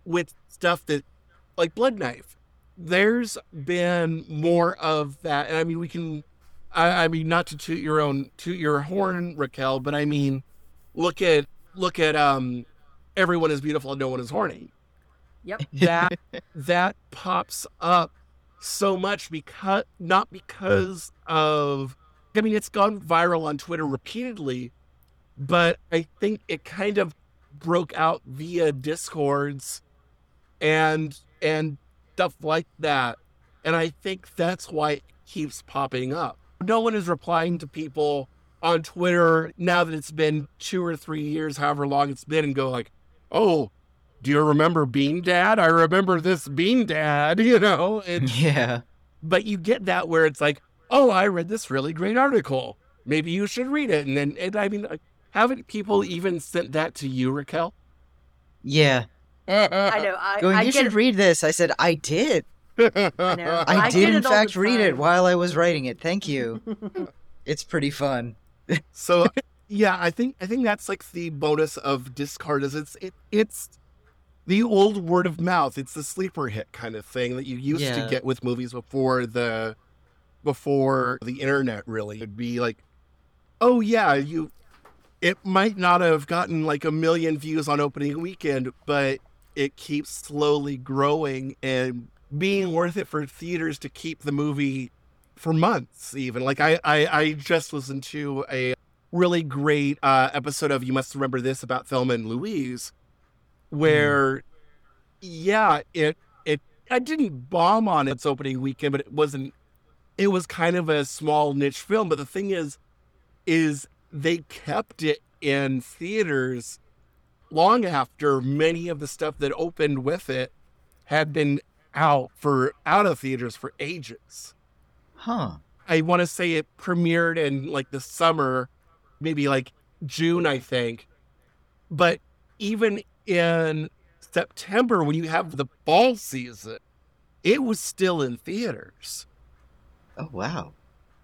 with stuff that, like Bloodknife, there's been more of that. And I mean, we can, I mean, not to toot your horn, Raquel, but I mean, look at Everyone Is Beautiful and No One Is Horny. Yep. That pops up so much because I mean, it's gone viral on Twitter repeatedly, but I think it kind of broke out via Discords and stuff like that. And I think that's why it keeps popping up. No one is replying to people on Twitter now that it's been 2 or 3 years, however long it's been, and go like, oh, do you remember Bean Dad? I remember this Bean Dad, you know? Yeah. But you get that where it's like, oh, I read this really great article. Maybe you should read it. And I mean, haven't people even sent that to you, Raquel? Yeah. I know. You should read this. I said, I did. I know. I did, in fact, read it while I was writing it. Thank you. It's pretty fun. So, yeah, I think that's like the bonus of Discord is it's the old word of mouth. It's the sleeper hit kind of thing that you used to get with movies before the internet. Really, it'd be like, oh yeah, it might not have gotten like a million views on opening weekend, but it keeps slowly growing and being worth it for theaters to keep the movie for months even. Like I just listened to a really great episode of You Must Remember This about Thelma and Louise, where it didn't bomb on its opening weekend, but it was kind of a small niche film. But the thing is they kept it in theaters long after many of the stuff that opened with it had been out of theaters for ages. Huh. I want to say it premiered in like the summer, maybe like June, I think. But even in September, when you have the fall season, it was still in theaters. Oh, wow.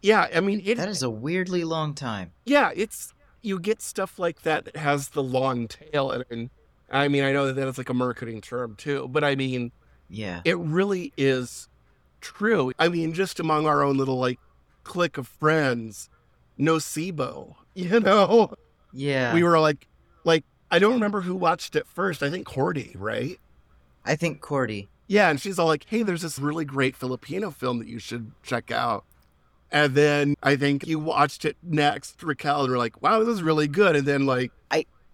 Yeah, I mean... that is a weirdly long time. Yeah, you get stuff like that has the long tail. And I mean, I know that that's like a marketing term too, but I mean... Yeah. It really is true. I mean, just among our own little, like, clique of friends, nocebo, you know? Yeah. We were like, I don't remember who watched it first. I think Cordy, right? I think Cordy. Yeah, and she's all like, hey, there's this really great Filipino film that you should check out. And then I think you watched it next, Raquel, and we're like, wow, this is really good. And then, like...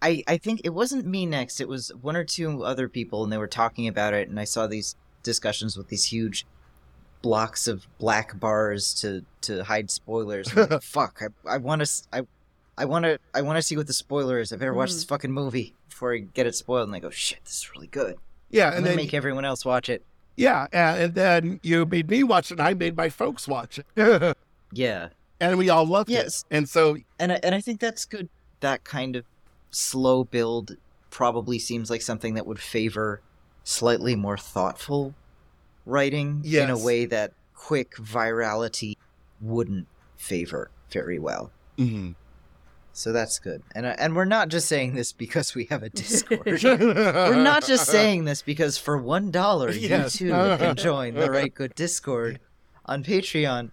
I think it wasn't me next. It was one or two other people, and they were talking about it, and I saw these discussions with these huge blocks of black bars to hide spoilers. Like, fuck, I want to see what the spoiler is. I better watch this fucking movie before I get it spoiled. And I go, shit, this is really good. Yeah, and then make everyone else watch it. Yeah, and then you made me watch it, and I made my folks watch it. Yeah, and we all loved it. And so, and I think that's good. That kind of slow build probably seems like something that would favor slightly more thoughtful writing in a way that quick virality wouldn't favor very well. Mm-hmm. So that's good. And we're not just saying this because we have a Discord. We're not just saying this because for $1 you too can join the Write Good Discord on Patreon.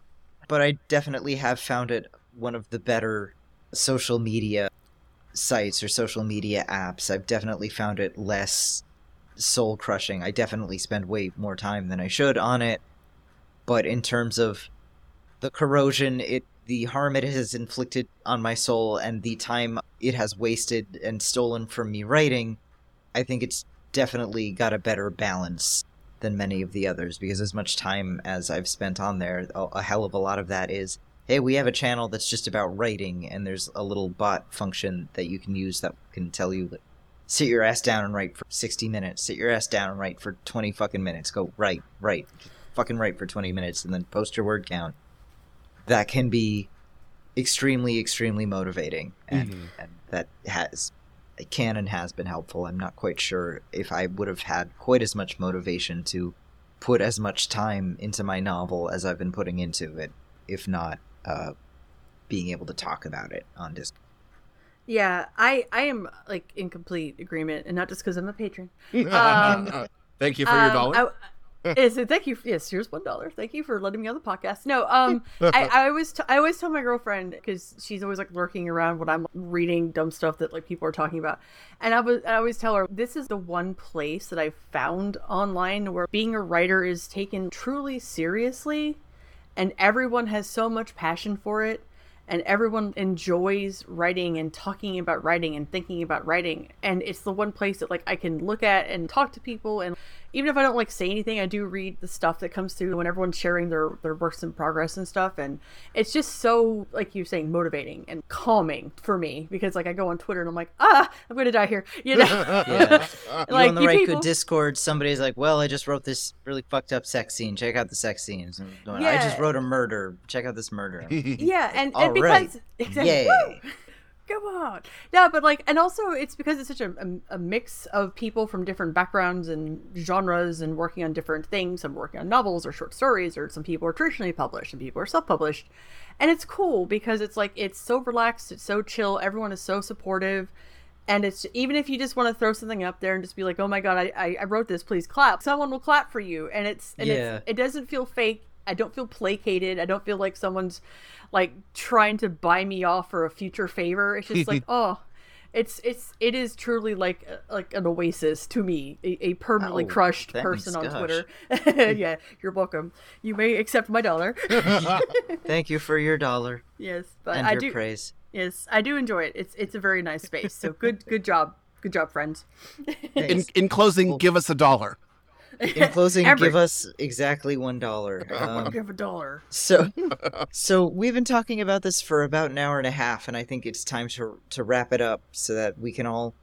But I definitely have found it one of the better social media sites or social media apps. I've definitely found it less soul crushing. I definitely spend way more time than I should on it. But in terms of the corrosion, the harm it has inflicted on my soul and the time it has wasted and stolen from me writing, I think it's definitely got a better balance than many of the others, because as much time as I've spent on there, a hell of a lot of that is hey, we have a channel that's just about writing, and there's a little bot function that you can use that can tell you, like, sit your ass down and write for 60 minutes, sit your ass down and write for 20 fucking minutes, go write, fucking write for 20 minutes, and then post your word count. That can be extremely, extremely motivating, and, and that has... It can and has been helpful. I'm not quite sure if I would have had quite as much motivation to put as much time into my novel as I've been putting into it, if not being able to talk about it on Discord. Yeah, I am like in complete agreement, and not just because I'm a patron. Thank you for your $1. Thank you. Yes, here's $1. Thank you for letting me on the podcast. No, I always tell my girlfriend, because she's always like lurking around when I'm reading dumb stuff that like people are talking about, and I always tell her this is the one place that I've found online where being a writer is taken truly seriously, and everyone has so much passion for it, and everyone enjoys writing and talking about writing and thinking about writing, and it's the one place that like I can look at and talk to people, and even if I don't like say anything, I do read the stuff that comes through when everyone's sharing their works in progress and stuff, and it's just so, like you were saying, motivating and calming for me, because like I go on Twitter and I'm like, I'm gonna die here, you know. Yeah. Like, on the Write Good Discord, somebody's like, well, I just wrote this really fucked up sex scene, check out the sex scenes. And going, yeah. I just wrote a murder, check out this murder. Yeah, and because exactly. Come on. No, but like, and also it's because it's such a mix of people from different backgrounds and genres and working on different things. Some working on novels or short stories, or some people are traditionally published and people are self-published. And it's cool because it's like, it's so relaxed. It's so chill. Everyone is so supportive. And it's, even if you just want to throw something up there and just be like, oh my God, I wrote this, please clap. Someone will clap for you. And it doesn't feel fake. I don't feel placated. I don't feel like someone's like trying to buy me off for a future favor. It's just like, oh, it is truly like an oasis to me, a permanently crushed person on Twitter. Yeah, you're welcome. You may accept my $1. Thank you for your $1. Yes, but and I your do praise. Yes, I do enjoy it. It's a very nice space. So good job. Good job, friends. In closing, give us $1. In closing, give us exactly $1. Give $1. So we've been talking about this for about an hour and a half, and I think it's time to wrap it up so that we can all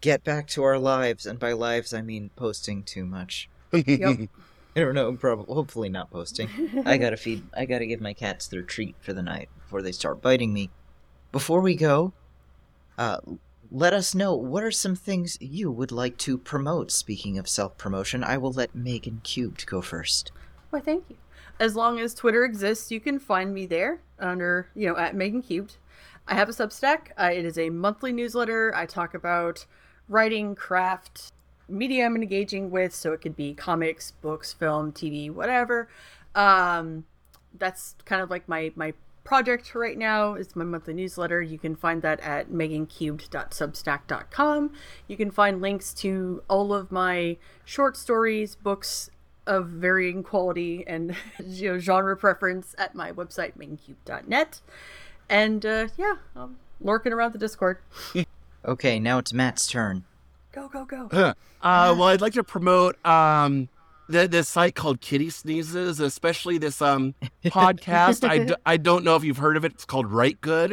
get back to our lives. And by lives, I mean posting too much. Yep. I don't know. Probably, hopefully not posting. I gotta give my cats their treat for the night before they start biting me. Before we go, let us know, what are some things you would like to promote? Speaking of self-promotion, I will let Magen Cubed go first. Well, thank you. As long as Twitter exists, you can find me there under, at Magen Cubed. I have a Substack. It is a monthly newsletter. I talk about writing, craft, media I'm engaging with, so it could be comics, books, film, TV, whatever. That's kind of like my project right now. It's my monthly newsletter. You can find that at megancubed.substack.com. You can find links to all of my short stories, books of varying quality and genre preference at my website, megancubed.net. And I'm lurking around the Discord. Okay, now it's Matt's turn. Go. Well, I'd like to promote this site called Kitty Sneezes, especially this podcast. I don't know if you've heard of it. It's called Write Good.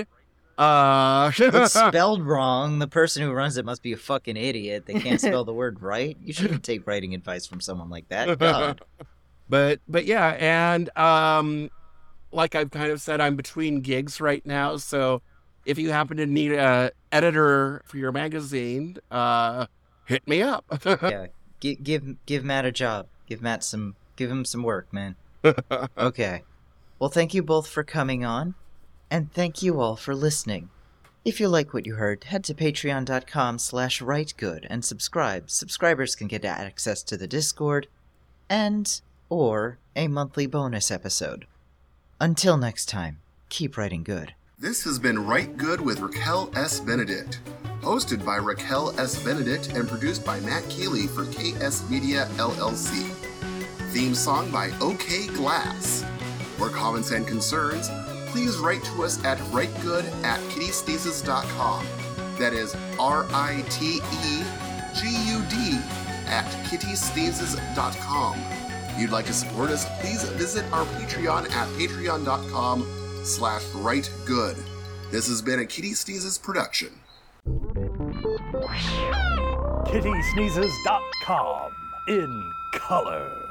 It's spelled wrong. The person who runs it must be a fucking idiot. They can't spell the word right. You shouldn't take writing advice from someone like that. God. But yeah, and like I've kind of said, I'm between gigs right now. So if you happen to need an editor for your magazine, hit me up. Yeah, give Matt a job. Give him some work, man. Okay. Well, thank you both for coming on, and thank you all for listening. If you like what you heard, head to patreon.com/writegood and subscribe. Subscribers can get access to the Discord or a monthly bonus episode. Until next time, keep writing good. This has been Write Good with Raquel S. Benedict. Hosted by Raquel S. Benedict and produced by Matt Keeley for KS Media LLC. Theme song by OK Glass. For comments and concerns, please write to us at writegood@kittysneezes.com. That is RITEGUD@kittysneezes.com. If you'd like to support us, please visit our Patreon at patreon.com /Write Good. This has been a Kitty Sneezes production. KittySneezes.com in color.